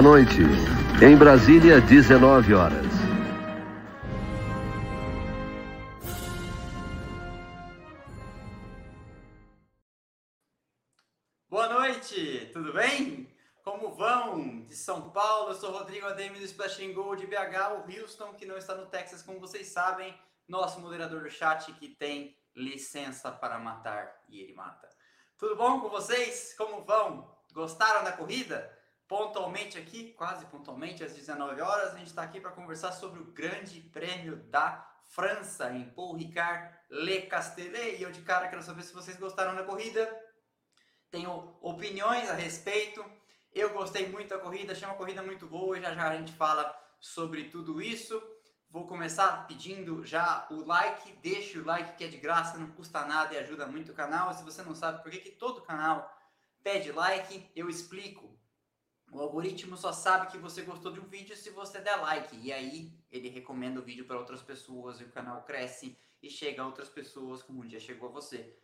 Boa noite. Em Brasília, 19 horas. Boa noite, tudo bem? Como vão? De São Paulo, eu sou Rodrigo Ademir do Splash and Go de BH, o Houston, que não está no Texas, como vocês sabem. Nosso moderador do chat que tem licença para matar e ele mata. Tudo bom com vocês? Como vão? Gostaram da corrida? Pontualmente aqui, quase pontualmente, às 19 horas, a gente está aqui para conversar sobre o Grande Prêmio da França em Paul Ricard, Le Castellet. E eu de cara quero saber se vocês gostaram da corrida. Tenho opiniões a respeito. Eu gostei muito da corrida, achei uma corrida muito boa e já já a gente fala sobre tudo isso. Vou começar pedindo já o like, deixa o like que é de graça, não custa nada e ajuda muito o canal. Se você não sabe por que todo canal pede like, eu explico. O algoritmo só sabe que você gostou de um vídeo se você der like. E aí ele recomenda o vídeo para outras pessoas e o canal cresce e chega a outras pessoas como um dia chegou a você.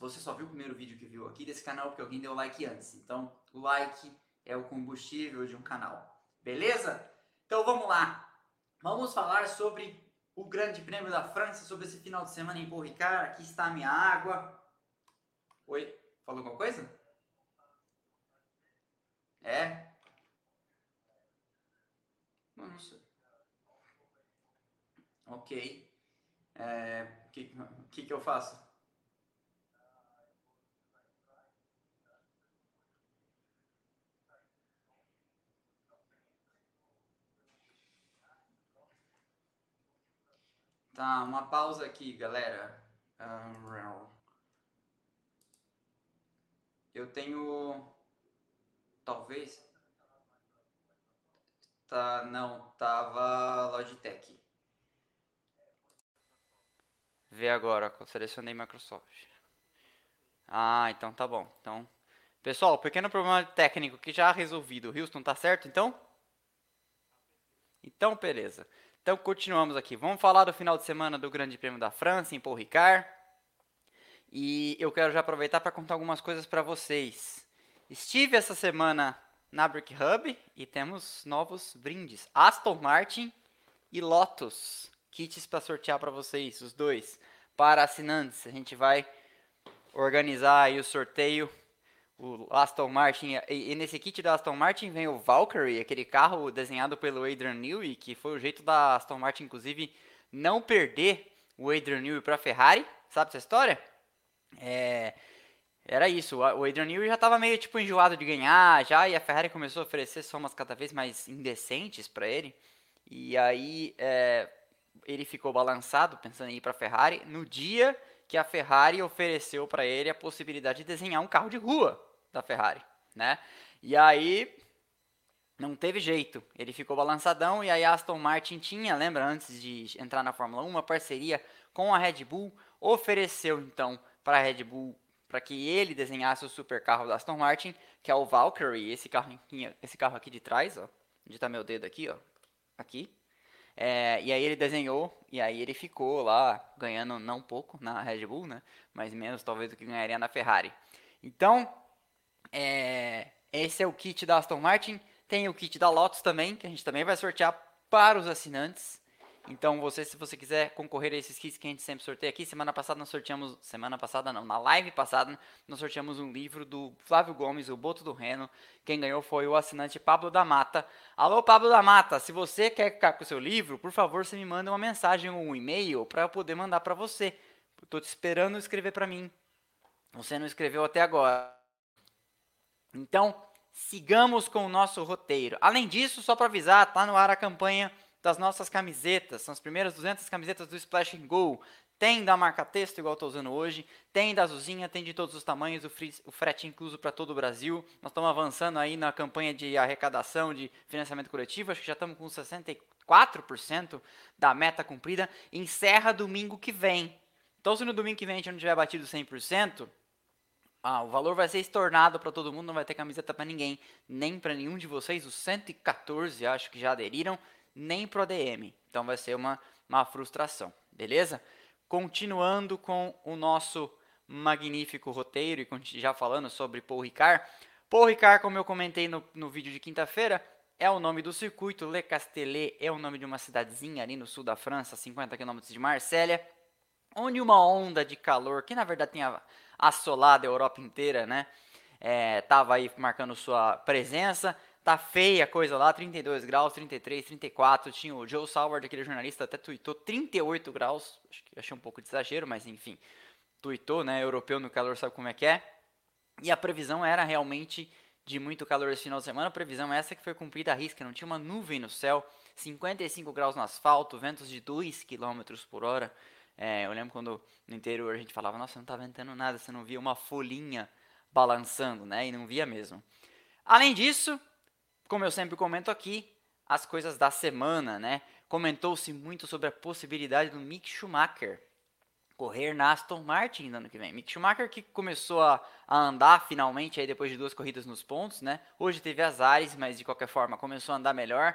Você só viu o primeiro vídeo que viu aqui desse canal porque alguém deu like antes. Então o like é o combustível de um canal. Beleza? Então vamos lá. Vamos falar sobre o Grande Prêmio da França, sobre esse final de semana em Paul Ricard. Aqui está a minha água. Oi, falou alguma coisa? É? Não sei. Ok. O que eu faço? Tá, uma pausa aqui, galera. Eu tenho... Talvez... Tá, não. Tava Logitech. Vê agora. Selecionei Microsoft. Ah, então tá bom. Então, pessoal, pequeno problema técnico que já resolvido. Houston, tá certo, então? Então, beleza. Então, continuamos aqui. Vamos falar do final de semana do Grande Prêmio da França, em Paul Ricard. E eu quero já aproveitar para contar algumas coisas para vocês. Estive essa semana na Brick Hub e temos novos brindes. Aston Martin e Lotus. Kits para sortear para vocês, os dois. Para assinantes, a gente vai organizar aí o sorteio. O Aston Martin, e nesse kit da Aston Martin vem o Valkyrie, aquele carro desenhado pelo Adrian Newey, que foi o jeito da Aston Martin, inclusive, não perder o Adrian Newey para a Ferrari. Sabe essa história? Era isso, o Adrian Newey já estava meio tipo enjoado de ganhar, já, e a Ferrari começou a oferecer somas cada vez mais indecentes para ele. E aí ele ficou balançado, pensando em ir para a Ferrari, no dia que a Ferrari ofereceu para ele a possibilidade de desenhar um carro de rua da Ferrari, né? E aí, não teve jeito. Ele ficou balançadão e aí a Aston Martin tinha, lembra, antes de entrar na Fórmula 1, uma parceria com a Red Bull, ofereceu então para a Red Bull, para que ele desenhasse o supercarro da Aston Martin, que é o Valkyrie, esse carro aqui de trás, ó, onde está meu dedo aqui, ó, aqui. E aí ele desenhou, e aí ele ficou lá, ganhando não pouco na Red Bull, né? Mas menos talvez do que ganharia na Ferrari. Então, esse é o kit da Aston Martin. Tem o kit da Lotus também, que a gente também vai sortear para os assinantes. Então, se você quiser concorrer a esses kits que a gente sempre sorteia aqui, na live passada, nós sorteamos um livro do Flávio Gomes, o Boto do Reno. Quem ganhou foi o assinante Pablo da Mata. Alô, Pablo da Mata, se você quer ficar com o seu livro, por favor, você me manda uma mensagem ou um e-mail para eu poder mandar para você. Estou te esperando escrever para mim. Você não escreveu até agora. Então, sigamos com o nosso roteiro. Além disso, só para avisar, está no ar a campanha das nossas camisetas, são as primeiras 200 camisetas do Splash and Go, tem da marca texto, igual estou usando hoje, tem da azulzinha, tem de todos os tamanhos, o frete incluso para todo o Brasil, nós estamos avançando aí na campanha de arrecadação, de financiamento coletivo, acho que já estamos com 64% da meta cumprida, encerra domingo que vem, então se no domingo que vem a gente não tiver batido 100%, o valor vai ser estornado para todo mundo, não vai ter camiseta para ninguém, nem para nenhum de vocês, os 114 acho que já aderiram, nem pro DM, então vai ser uma frustração, beleza? Continuando com o nosso magnífico roteiro e já falando sobre Paul Ricard, como eu comentei no vídeo de quinta-feira, é o nome do circuito, Le Castellet é o nome de uma cidadezinha ali no sul da França, 50 km de Marselha, onde uma onda de calor, que na verdade tinha assolado a Europa inteira, né? Tava aí marcando sua presença. Tá feia a coisa lá, 32 graus, 33, 34, tinha o Joe Sauer, aquele jornalista, até tuitou 38 graus, acho que achei um pouco de exagero, mas enfim, tuitou, né, europeu no calor sabe como é que é, e a previsão era realmente de muito calor esse final de semana, a previsão é essa que foi cumprida à risca, não tinha uma nuvem no céu, 55 graus no asfalto, ventos de 2 km por hora, eu lembro quando no interior a gente falava, nossa, não tá ventando nada, você não via uma folhinha balançando, né, e não via mesmo. Além disso, como eu sempre comento aqui, as coisas da semana, né? Comentou-se muito sobre a possibilidade do Mick Schumacher correr na Aston Martin no ano que vem. Mick Schumacher que começou a andar finalmente aí depois de 2 corridas nos pontos, né? Hoje teve azares, mas de qualquer forma começou a andar melhor.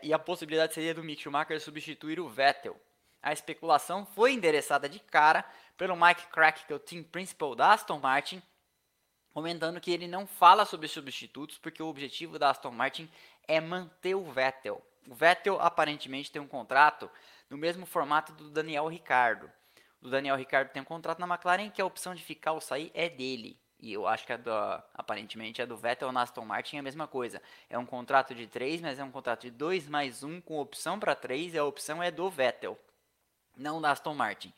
E a possibilidade seria do Mick Schumacher substituir o Vettel. A especulação foi endereçada de cara pelo Mike Crack, que é o team principal da Aston Martin, comentando que ele não fala sobre substitutos, porque o objetivo da Aston Martin é manter o Vettel. O Vettel aparentemente tem um contrato no mesmo formato do Daniel Ricciardo. O Daniel Ricciardo tem um contrato na McLaren que a opção de ficar ou sair é dele. E eu acho que aparentemente a do Vettel na Aston Martin é a mesma coisa. É um contrato de 3, mas é um contrato de 2+1 com opção para 3 e a opção é do Vettel, não da Aston Martin.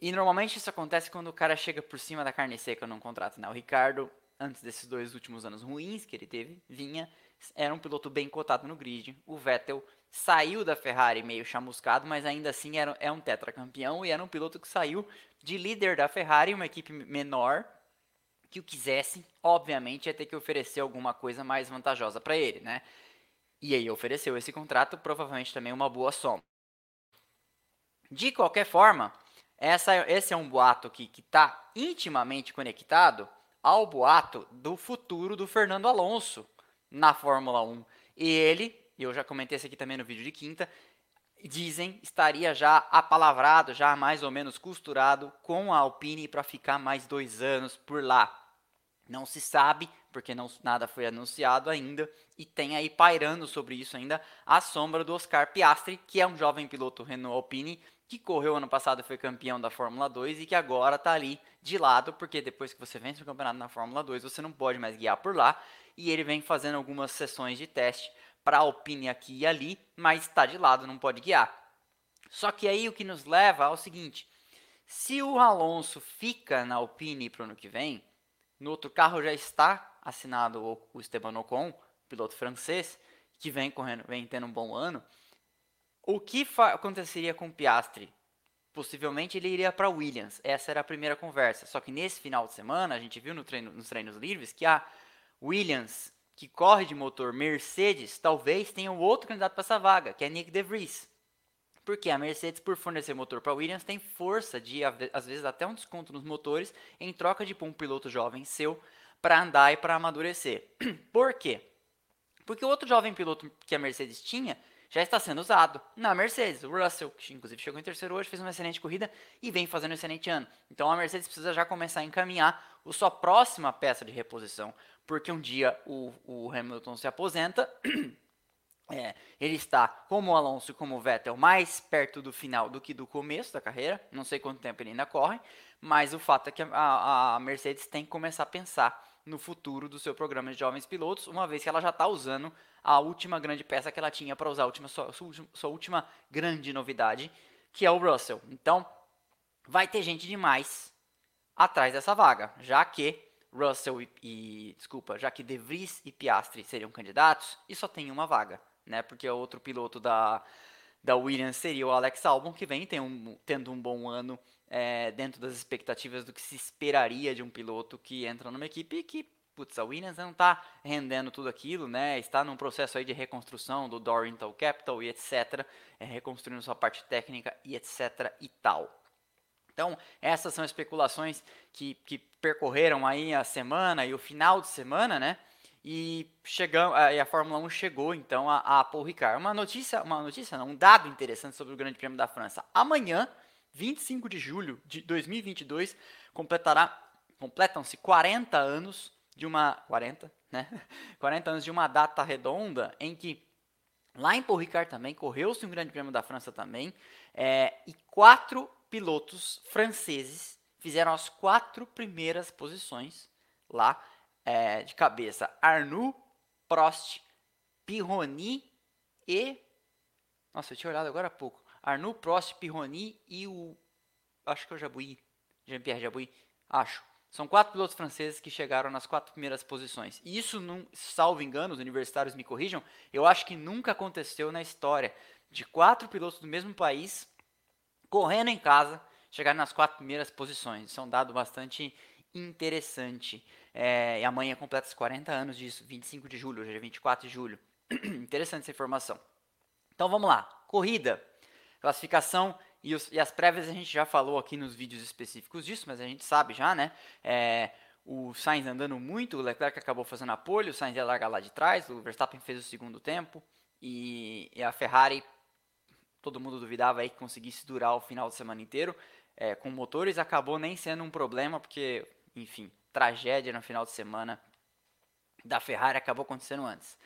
E normalmente isso acontece quando o cara chega por cima da carne seca num contrato, né? O Ricardo, antes desses 2 últimos anos ruins que ele teve, era um piloto bem cotado no grid. O Vettel saiu da Ferrari meio chamuscado, mas ainda assim é um tetracampeão e era um piloto que saiu de líder da Ferrari, uma equipe menor, que o quisesse, obviamente, ia ter que oferecer alguma coisa mais vantajosa para ele, né? E aí ofereceu esse contrato, provavelmente também uma boa soma. De qualquer forma, Esse é um boato que está intimamente conectado ao boato do futuro do Fernando Alonso na Fórmula 1. E ele, eu já comentei isso aqui também no vídeo de quinta, dizem estaria já apalavrado, já mais ou menos costurado com a Alpine para ficar mais 2 anos por lá. Não se sabe, porque nada foi anunciado ainda, e tem aí pairando sobre isso ainda a sombra do Oscar Piastri, que é um jovem piloto Renault Alpine, que correu ano passado, foi campeão da Fórmula 2 e que agora está ali de lado, porque depois que você vence o campeonato na Fórmula 2, você não pode mais guiar por lá, e ele vem fazendo algumas sessões de teste para a Alpine aqui e ali, mas está de lado, não pode guiar. Só que aí o que nos leva ao seguinte, se o Alonso fica na Alpine para o ano que vem, no outro carro já está assinado o Esteban Ocon, piloto francês, que vem tendo um bom ano. O que aconteceria com o Piastri? Possivelmente ele iria para a Williams. Essa era a primeira conversa. Só que nesse final de semana, a gente viu nos treinos livres que a Williams, que corre de motor Mercedes, talvez tenha um outro candidato para essa vaga, que é Nick De Vries. Porque a Mercedes, por fornecer motor para a Williams, tem força de, às vezes, até um desconto nos motores em troca de um piloto jovem seu para andar e para amadurecer. Por quê? Porque o outro jovem piloto que a Mercedes tinha já está sendo usado na Mercedes. O Russell, que inclusive chegou em terceiro hoje, fez uma excelente corrida e vem fazendo um excelente ano. Então a Mercedes precisa já começar a encaminhar a sua próxima peça de reposição, porque um dia o Hamilton se aposenta, ele está, como o Alonso e como o Vettel, mais perto do final do que do começo da carreira, não sei quanto tempo ele ainda corre, mas o fato é que a Mercedes tem que começar a pensar no futuro do seu programa de jovens pilotos, uma vez que ela já está usando a última grande peça que ela tinha para usar, sua última grande novidade, que é o Russell. Então, vai ter gente demais atrás dessa vaga, já que Russell já que De Vries e Piastri seriam candidatos, e só tem uma vaga, né? Porque o outro piloto da Williams seria o Alex Albon, que vem tendo um bom ano, dentro das expectativas do que se esperaria de um piloto que entra numa equipe que, a Williams não está rendendo tudo aquilo, né? Está num processo aí de reconstrução do Dorrington Capital e etc, reconstruindo sua parte técnica e etc e tal. Então, essas são especulações que percorreram aí a semana e o final de semana, né? E a Fórmula 1 chegou, então, a Paul Ricard. Um dado interessante sobre o Grande Prêmio da França. Amanhã, 25 de julho de 2022, completam-se 40 anos de uma... 40, né? 40 anos de uma data redonda em que lá em Paul Ricard também correu-se um grande prêmio da França também, e 4 pilotos franceses fizeram as 4 primeiras posições lá, de cabeça: Arnoux, Prost, Pironi e... Nossa, eu tinha olhado agora há pouco. Arnoux, Prost, Pironi e o... Acho que é o Jabouille. Jean-Pierre Jabouille. Acho. São 4 pilotos franceses que chegaram nas 4 primeiras posições. E isso, salvo engano, os universitários me corrijam, eu acho que nunca aconteceu na história de 4 pilotos do mesmo país correndo em casa chegarem nas 4 primeiras posições. Isso é um dado bastante interessante. E amanhã completa os 40 anos disso, 25 de julho, hoje é 24 de julho. Interessante essa informação. Então vamos lá, corrida, classificação e as prévias a gente já falou aqui nos vídeos específicos disso, mas a gente sabe já, né? O Sainz andando muito, o Leclerc acabou fazendo a pole, o Sainz ia largar lá de trás, o Verstappen fez o segundo tempo e a Ferrari, todo mundo duvidava aí que conseguisse durar o final de semana inteiro, com motores, acabou nem sendo um problema porque, enfim... Tragédia no final de semana da Ferrari acabou acontecendo antes.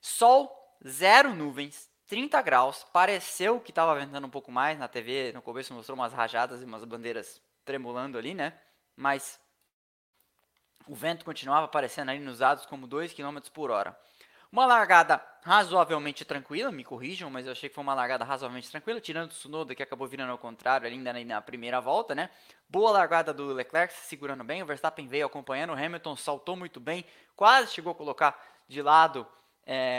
Sol, 0 nuvens, 30 graus. Pareceu que estava ventando um pouco mais. Na TV, no começo, mostrou umas rajadas e umas bandeiras tremulando ali, né? Mas o vento continuava aparecendo ali nos dados como 2 km por hora. Uma largada razoavelmente tranquila, me corrijam, mas eu achei que foi uma largada razoavelmente tranquila, tirando o Tsunoda, que acabou virando ao contrário ainda na primeira volta, né? Boa largada do Leclerc, se segurando bem, o Verstappen veio acompanhando, o Hamilton saltou muito bem, quase chegou a colocar de lado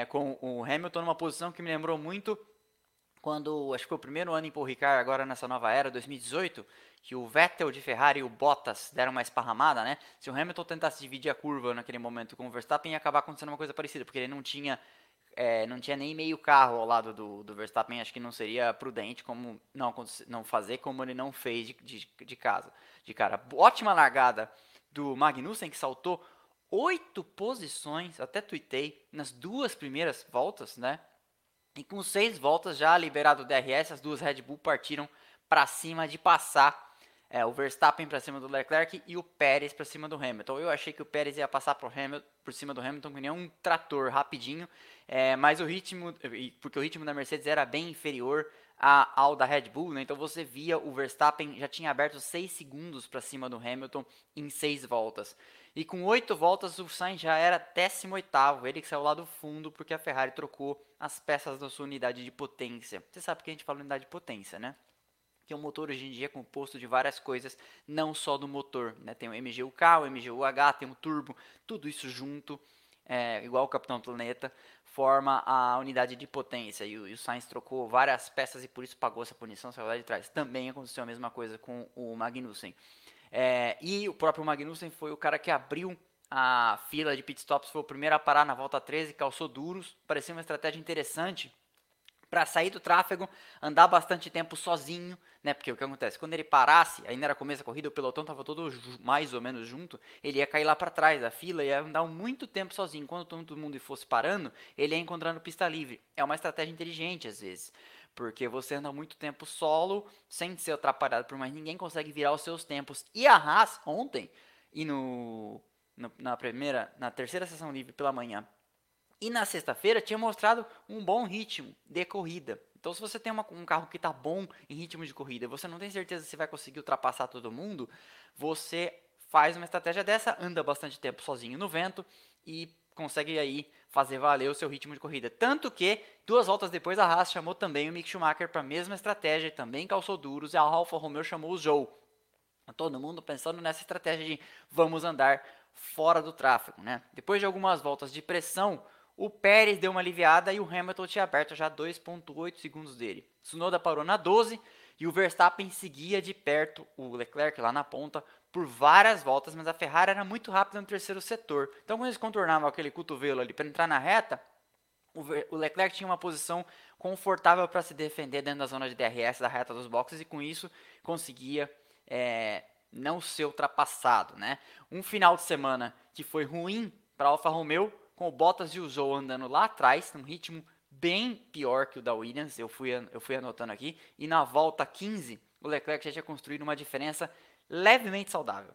com o Hamilton, numa posição que me lembrou muito quando, acho que foi o primeiro ano em Paul Ricard, agora nessa nova era, 2018, que o Vettel de Ferrari e o Bottas deram uma esparramada, né? Se o Hamilton tentasse dividir a curva naquele momento com o Verstappen, ia acabar acontecendo uma coisa parecida, porque ele não tinha nem meio carro ao lado do Verstappen, acho que não seria prudente como não fazer como ele não fez de cara. Ótima largada do Magnussen, que saltou 8 posições, até tuitei, nas 2 primeiras voltas, né? E com 6 voltas já liberado o DRS, as 2 Red Bull partiram para cima de passar. O Verstappen para cima do Leclerc e o Pérez para cima do Hamilton. Eu achei que o Pérez ia passar por cima do Hamilton que nem um trator rapidinho, mas porque o ritmo da Mercedes era bem inferior ao da Red Bull, né? Então você via o Verstappen já tinha aberto 6 segundos para cima do Hamilton em 6 voltas. E com 8 voltas o Sainz já era 18º, ele que saiu lá do fundo porque a Ferrari trocou as peças da sua unidade de potência. Você sabe que a gente fala unidade de potência, né? Que o motor hoje em dia é composto de várias coisas, não só do motor, né? Tem o MGUK, o MGUH, tem o turbo, tudo isso junto, igual o Capitão Planeta, forma a unidade de potência. E o Sainz trocou várias peças e por isso pagou essa punição, saiu lá de trás. Também aconteceu a mesma coisa com o Magnussen. E o próprio Magnussen foi o cara que abriu a fila de pitstops, foi o primeiro a parar na volta 13, calçou duros, parecia uma estratégia interessante, para sair do tráfego, andar bastante tempo sozinho, né? Porque o que acontece? Quando ele parasse, ainda era começo da corrida, o pelotão estava todo mais ou menos junto, ele ia cair lá para trás da fila e ia andar muito tempo sozinho. Quando todo mundo fosse parando, ele ia encontrando pista livre. É uma estratégia inteligente, às vezes, porque você anda muito tempo solo, sem ser atrapalhado por mais ninguém, consegue virar os seus tempos. E a Haas, ontem, e na terceira sessão livre pela manhã, e na sexta-feira tinha mostrado um bom ritmo de corrida. Então se você tem um carro que está bom em ritmo de corrida, você não tem certeza se vai conseguir ultrapassar todo mundo, você faz uma estratégia dessa, anda bastante tempo sozinho no vento e consegue aí fazer valer o seu ritmo de corrida. Tanto que 2 voltas depois a Haas chamou também o Mick Schumacher para a mesma estratégia, também calçou duros, e a Alfa Romeo chamou o Zhou. Todo mundo pensando nessa estratégia de vamos andar fora do tráfego, né? Depois de algumas voltas de pressão, o Pérez deu uma aliviada e o Hamilton tinha aberto já 2,8 segundos dele. Tsunoda parou na 12 e o Verstappen seguia de perto o Leclerc lá na ponta por várias voltas, mas a Ferrari era muito rápida no terceiro setor. Então quando eles contornavam aquele cotovelo ali para entrar na reta, o Leclerc tinha uma posição confortável para se defender dentro da zona de DRS da reta dos boxes e com isso conseguia não ser ultrapassado, né? Um final de semana que foi ruim para a Alfa Romeo, com o Bottas e o Zhou andando lá atrás, num ritmo bem pior que o da Williams, eu fui anotando aqui, e na volta 15, o Leclerc já tinha construído uma diferença levemente saudável,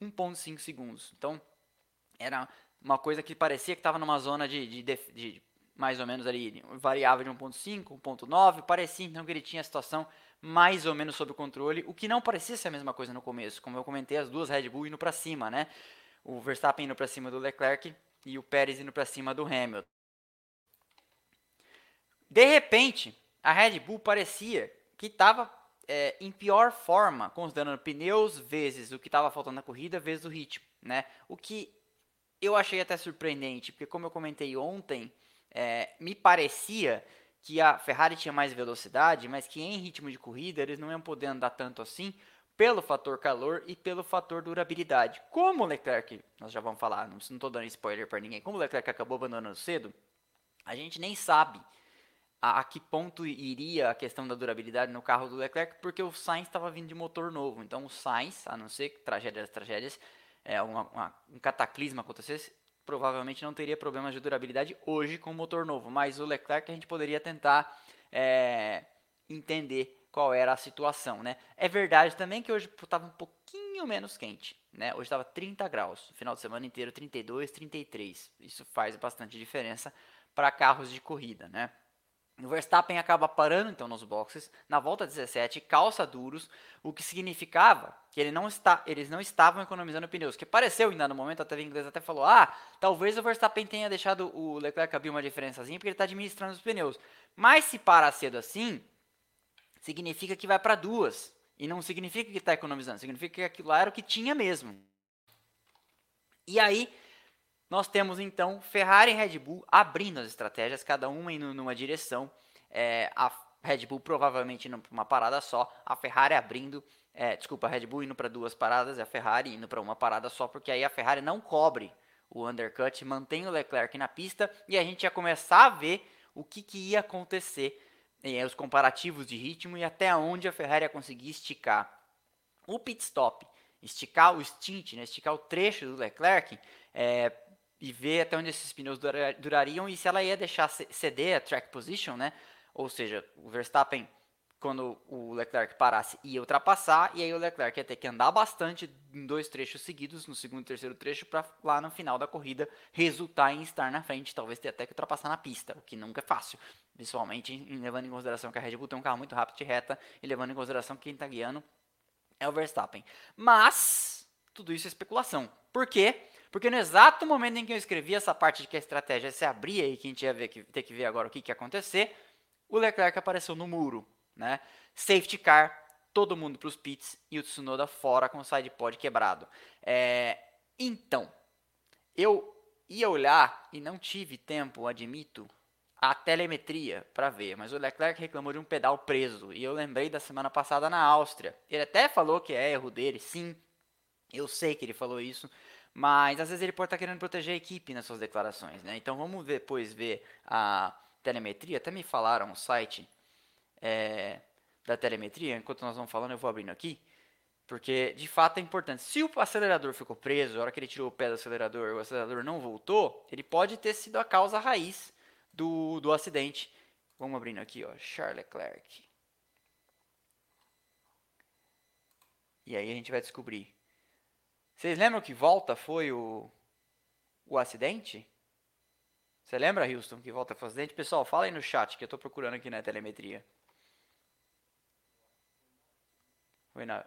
1,5 segundos. Então, era uma coisa que parecia que estava numa zona de mais ou menos ali, variável de 1.5, 1.9, parecia então que ele tinha a situação mais ou menos sob controle, o que não parecia ser a mesma coisa no começo, como eu comentei, as duas Red Bull indo para cima, né? O Verstappen indo para cima do Leclerc e o Pérez indo para cima do Hamilton. De repente, a Red Bull parecia que estava em pior forma, considerando pneus vezes o que estava faltando na corrida, vezes o ritmo, né? O que eu achei até surpreendente, porque como eu comentei ontem, me parecia que a Ferrari tinha mais velocidade, mas que em ritmo de corrida eles não iam poder andar tanto assim, pelo fator calor e pelo fator durabilidade. Como o Leclerc, nós já vamos falar, não estou dando spoiler para ninguém, como o Leclerc acabou abandonando cedo, a gente nem sabe a que ponto iria a questão da durabilidade no carro do Leclerc, porque o Sainz estava vindo de motor novo. Então o Sainz, a não ser que tragédias, um cataclisma acontecesse, provavelmente não teria problemas de durabilidade hoje com o motor novo. Mas o Leclerc a gente poderia tentar entender qual era a situação, né? É verdade também que hoje estava um pouquinho menos quente, né? Hoje estava 30 graus, final de semana inteiro 32, 33. Isso faz bastante diferença para carros de corrida, né? O Verstappen acaba parando então nos boxes, na volta 17, calça duros, o que significava que eles não estavam economizando pneus, que pareceu ainda no momento, até o inglês até falou, talvez o Verstappen tenha deixado o Leclerc abrir uma diferençazinha, porque ele está administrando os pneus. Mas se para cedo assim, significa que vai para duas, e não significa que está economizando, significa que aquilo lá era o que tinha mesmo. E aí, nós temos, então, Ferrari e Red Bull abrindo as estratégias, cada uma indo numa direção. A Red Bull provavelmente indo para uma parada só, a Ferrari abrindo... a Red Bull indo para duas paradas e a Ferrari indo para uma parada só, porque aí a Ferrari não cobre o undercut, mantém o Leclerc na pista e a gente ia começar a ver o que ia acontecer, os comparativos de ritmo e até onde a Ferrari ia conseguir esticar o pit stop, esticar o stint, né, esticar o trecho do Leclerc, e ver até onde esses pneus durariam e se ela ia deixar ceder a track position, né? Ou seja, o Verstappen, quando o Leclerc parasse, ia ultrapassar, e aí o Leclerc ia ter que andar bastante em dois trechos seguidos, no segundo e terceiro trecho, para lá no final da corrida resultar em estar na frente, talvez ter até que ultrapassar na pista, o que nunca é fácil, principalmente levando em consideração que a Red Bull tem um carro muito rápido de reta, e levando em consideração que quem está guiando é o Verstappen. Mas, tudo isso é especulação. Por quê? Porque no exato momento em que eu escrevi essa parte de que a estratégia se abria e que a gente ia ter que ver agora o que ia acontecer, o Leclerc apareceu no muro, né? Safety car, todo mundo para os pits e o Tsunoda fora com o side pod quebrado. Então, eu ia olhar e não tive tempo, admito, a telemetria para ver, mas o Leclerc reclamou de um pedal preso e eu lembrei da semana passada na Áustria. Ele até falou que é erro dele, sim, eu sei que ele falou isso, mas às vezes ele pode estar querendo proteger a equipe nas suas declarações, né? Então vamos depois ver a telemetria. Até me falaram o site da telemetria. Enquanto nós vamos falando, eu vou abrindo aqui. Porque de fato é importante. Se o acelerador ficou preso, a hora que ele tirou o pé do acelerador, o acelerador não voltou, ele pode ter sido a causa raiz do acidente. Vamos abrindo aqui, ó. Charles Leclerc. E aí a gente vai descobrir. Vocês lembram que volta foi o acidente? Você lembra, Houston, que volta foi o acidente? Pessoal, fala aí no chat, que eu estou procurando aqui na telemetria. Foi na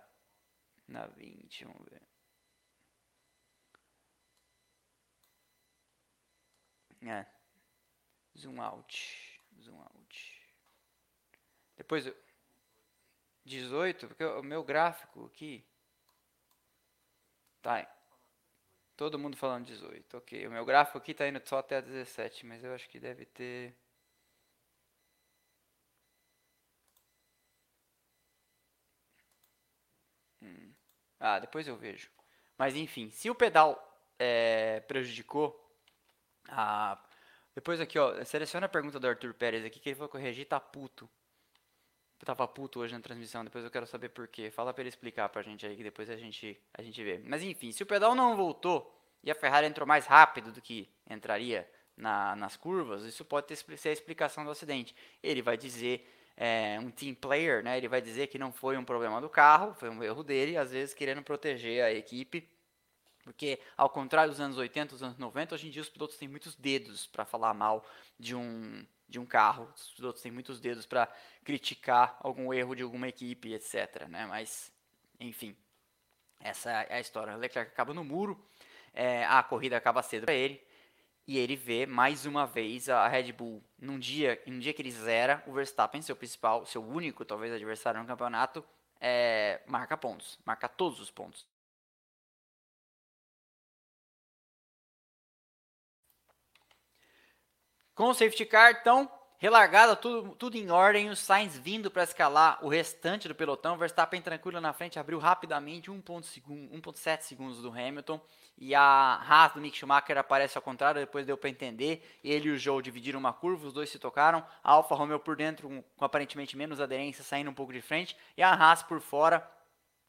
20, vamos ver. Zoom out. Depois, 18, porque o meu gráfico aqui... Tá, todo mundo falando 18, ok. O meu gráfico aqui tá indo só até a 17, mas eu acho que deve ter... depois eu vejo. Mas enfim, se o pedal prejudicou... Depois aqui, ó, seleciona a pergunta do Arthur Pérez aqui, que ele falou que o Regi tá puto. Eu tava puto hoje na transmissão, depois eu quero saber por quê. Fala pra ele explicar pra gente aí, que depois a gente vê. Mas enfim, se o pedal não voltou e a Ferrari entrou mais rápido do que entraria nas curvas, isso pode ser a explicação do acidente. Ele vai dizer, um team player, né? Ele vai dizer que não foi um problema do carro, foi um erro dele, às vezes querendo proteger a equipe Porque, ao contrário dos anos 80, dos anos 90, hoje em dia os pilotos têm muitos dedos para falar mal de um carro. Os pilotos têm muitos dedos para criticar algum erro de alguma equipe, etc. Né? Mas, enfim, essa é a história. O Leclerc acaba no muro, a corrida acaba cedo para ele. E ele vê, mais uma vez, a Red Bull, num dia que ele zera, o Verstappen, seu único, talvez, adversário no campeonato, marca pontos, marca todos os pontos. Com o safety car, então, relargada, tudo em ordem, o Sainz vindo para escalar o restante do pelotão, o Verstappen tranquilo na frente, abriu rapidamente 1.7 segundos do Hamilton, e a Haas do Mick Schumacher aparece ao contrário, depois deu para entender, ele e o Zhou dividiram uma curva, os dois se tocaram, a Alfa Romeo por dentro, com aparentemente menos aderência, saindo um pouco de frente, e a Haas por fora,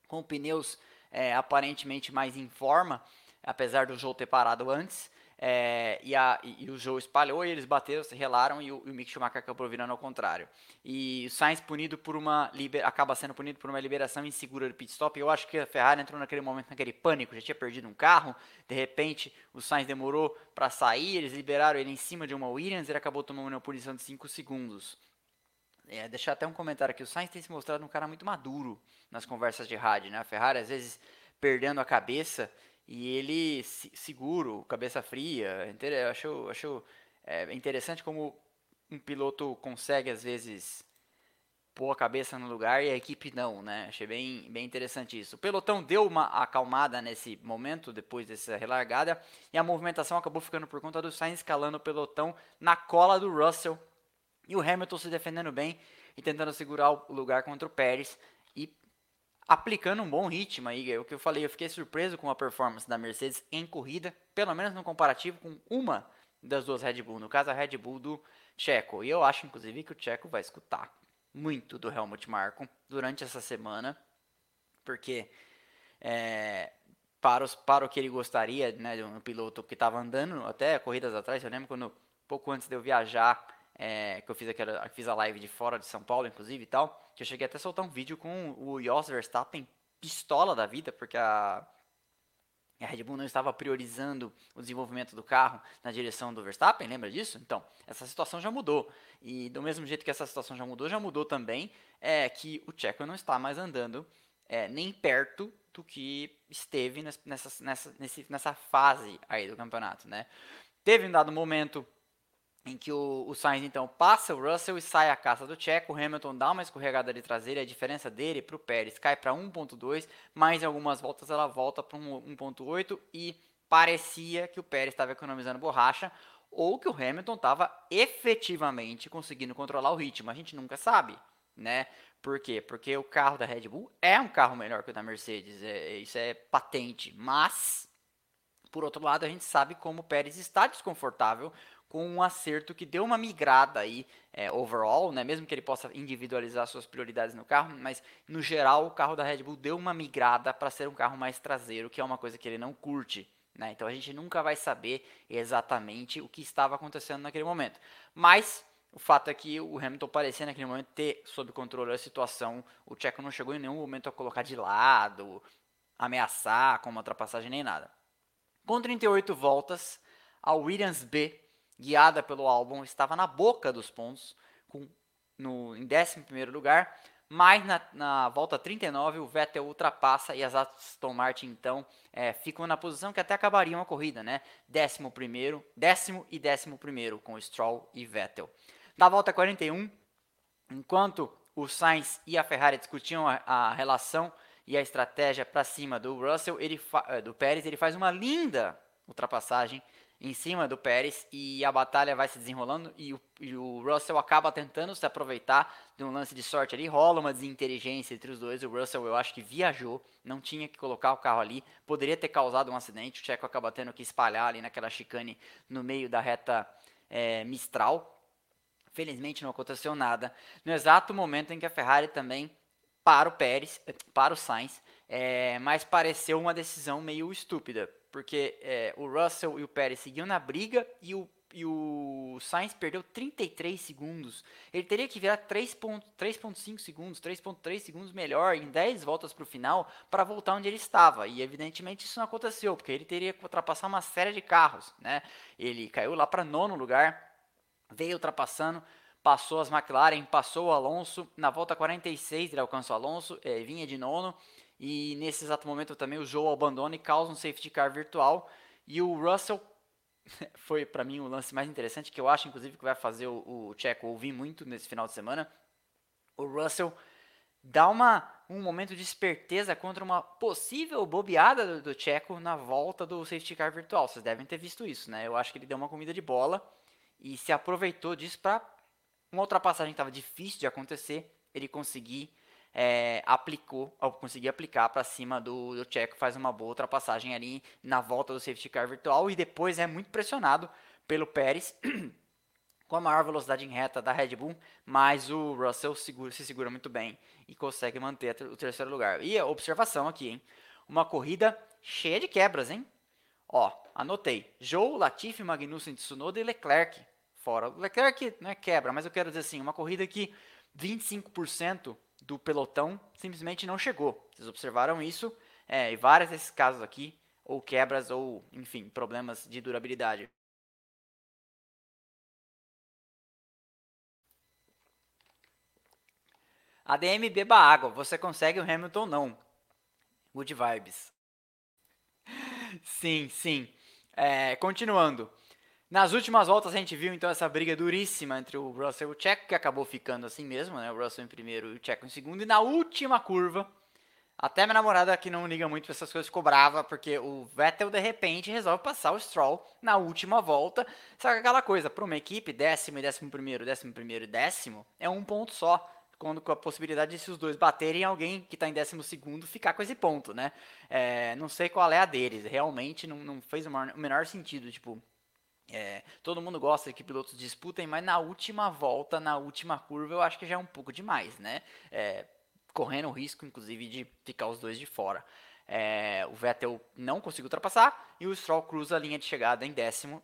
com pneus aparentemente mais em forma, apesar do Zhou ter parado antes, e o Zhou espalhou e eles bateram, se relaram e o Mick Schumacher acabou virando ao contrário. E o Sainz acaba sendo punido por uma liberação insegura do pit stop. Eu acho que a Ferrari entrou naquele momento, naquele pânico, já tinha perdido um carro. De repente o Sainz demorou para sair, eles liberaram ele em cima de uma Williams e ele acabou tomando uma punição de 5 segundos. Deixar até um comentário aqui, o Sainz tem se mostrado um cara muito maduro nas conversas de rádio, né? A Ferrari às vezes perdendo a cabeça... E ele seguro, cabeça fria, eu acho interessante como um piloto consegue, às vezes, pôr a cabeça no lugar e a equipe não, né? Achei bem interessante isso. O pelotão deu uma acalmada nesse momento, depois dessa relargada, e a movimentação acabou ficando por conta do Sainz escalando o pelotão na cola do Russell, e o Hamilton se defendendo bem e tentando segurar o lugar contra o Pérez, e aplicando um bom ritmo aí, é o que eu falei, eu fiquei surpreso com a performance da Mercedes em corrida, pelo menos no comparativo com uma das duas Red Bull, no caso a Red Bull do Checo, e eu acho inclusive que o Checo vai escutar muito do Helmut Marko durante essa semana, porque para o que ele gostaria, né, de um piloto que estava andando, até corridas atrás, eu lembro quando, pouco antes de eu viajar, que eu fiz a live de fora de São Paulo, inclusive, e tal, que eu cheguei até a soltar um vídeo com o Jos Verstappen pistola da vida, porque a Red Bull não estava priorizando o desenvolvimento do carro na direção do Verstappen, lembra disso? Então, essa situação já mudou, e do mesmo jeito que essa situação já mudou também, que o Checo não está mais andando nem perto do que esteve nessa fase aí do campeonato, né? Teve um dado momento em que o Sainz, então, passa o Russell e sai a caça do Checo, o Hamilton dá uma escorregada de traseira, a diferença dele para o Pérez cai para 1.2, mais algumas voltas ela volta para 1.8, e parecia que o Pérez estava economizando borracha, ou que o Hamilton estava efetivamente conseguindo controlar o ritmo, a gente nunca sabe, né? Por quê? Porque o carro da Red Bull é um carro melhor que o da Mercedes, isso é patente, mas, por outro lado, a gente sabe como o Pérez está desconfortável, com um acerto que deu uma migrada aí, overall, né? Mesmo que ele possa individualizar suas prioridades no carro, mas no geral o carro da Red Bull deu uma migrada para ser um carro mais traseiro, que é uma coisa que ele não curte, né? Então a gente nunca vai saber exatamente o que estava acontecendo naquele momento, mas o fato é que o Hamilton parecia naquele momento ter sob controle a situação, o Checo não chegou em nenhum momento a colocar de lado, ameaçar com uma ultrapassagem nem nada. Com 38 voltas, a Williams B, guiada pelo Albon, estava na boca dos pontos, em 11º lugar, mas na volta 39 o Vettel ultrapassa e as Aston Martin então ficam na posição que até acabariam a corrida, né? 11º e 11º, com Stroll e Vettel. Na volta 41, enquanto o Sainz e a Ferrari discutiam a relação e a estratégia para cima do Russell, do Pérez, ele faz uma linda ultrapassagem em cima do Pérez, e a batalha vai se desenrolando, e o Russell acaba tentando se aproveitar de um lance de sorte ali, rola uma desinteligência entre os dois, o Russell eu acho que viajou, não tinha que colocar o carro ali, poderia ter causado um acidente, o Checo acaba tendo que espalhar ali naquela chicane no meio da reta Mistral, felizmente não aconteceu nada, no exato momento em que a Ferrari também para o Sainz, mas pareceu uma decisão meio estúpida, porque o Russell e o Pérez seguiam na briga e o e o Sainz perdeu 33 segundos. Ele teria que virar 3,5 segundos, 3,3 segundos melhor em 10 voltas para o final para voltar onde ele estava. E evidentemente isso não aconteceu, porque ele teria que ultrapassar uma série de carros, né? Ele caiu lá para nono lugar, veio ultrapassando, passou as McLaren, passou o Alonso. Na volta 46 ele alcança o Alonso, vinha de nono. E nesse exato momento também o Zhou abandona e causa um safety car virtual. E o Russell foi, para mim, o lance mais interessante, que eu acho, inclusive, que vai fazer o Checo ouvir muito nesse final de semana. O Russell dá um momento de esperteza contra uma possível bobeada do Checo na volta do safety car virtual. Vocês devem ter visto isso, né? Eu acho que ele deu uma comida de bola e se aproveitou disso para uma ultrapassagem que estava difícil de acontecer, ele conseguir... conseguiu aplicar para cima do Checo, faz uma boa ultrapassagem ali na volta do safety car virtual e depois é muito pressionado pelo Pérez com a maior velocidade em reta da Red Bull, mas o Russell se segura muito bem e consegue manter o terceiro lugar. E a observação aqui, hein? Uma corrida cheia de quebras, hein? Ó, anotei, Zhou, Latifi, Magnussen, Tsunoda e Leclerc, fora o Leclerc, não é quebra, mas eu quero dizer assim, uma corrida que 25% do pelotão simplesmente não chegou. Vocês observaram isso em vários desses casos aqui, ou quebras, ou, enfim, problemas de durabilidade. ADM, beba água, você consegue o Hamilton não. Good vibes. Sim, sim. Continuando. Nas últimas voltas a gente viu então essa briga duríssima entre o Russell e o Checo, que acabou ficando assim mesmo, né? O Russell em primeiro e o Checo em segundo. E na última curva, até minha namorada, que não liga muito para essas coisas, ficou brava, porque o Vettel de repente resolve passar o Stroll na última volta. Só que aquela coisa, para uma equipe, décimo e décimo, é um ponto só, quando com a possibilidade de, se os dois baterem, alguém que está em 12º ficar com esse ponto, né? Não sei qual é a deles, realmente não fez o menor sentido, tipo... todo mundo gosta que pilotos disputem, mas na última volta, na última curva, eu acho que já é um pouco demais, né? Correndo o risco, inclusive, de ficar os dois de fora. O Vettel não conseguiu ultrapassar e o Stroll cruza a linha de chegada em décimo.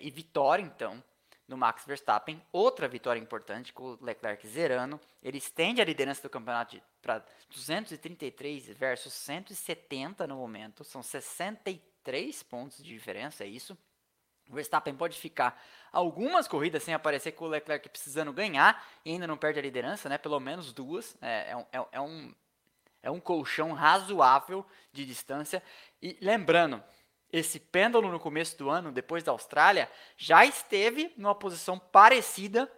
E vitória, então, no Max Verstappen. Outra vitória importante, com o Leclerc zerando. Ele estende a liderança do campeonato para 233 versus 170 no momento. São 63 pontos de diferença, é isso. O Verstappen pode ficar algumas corridas sem aparecer, com o Leclerc precisando ganhar e ainda não perde a liderança, né? Pelo menos duas. É um colchão razoável de distância. E lembrando, esse pêndulo no começo do ano, depois da Austrália, já esteve numa posição parecida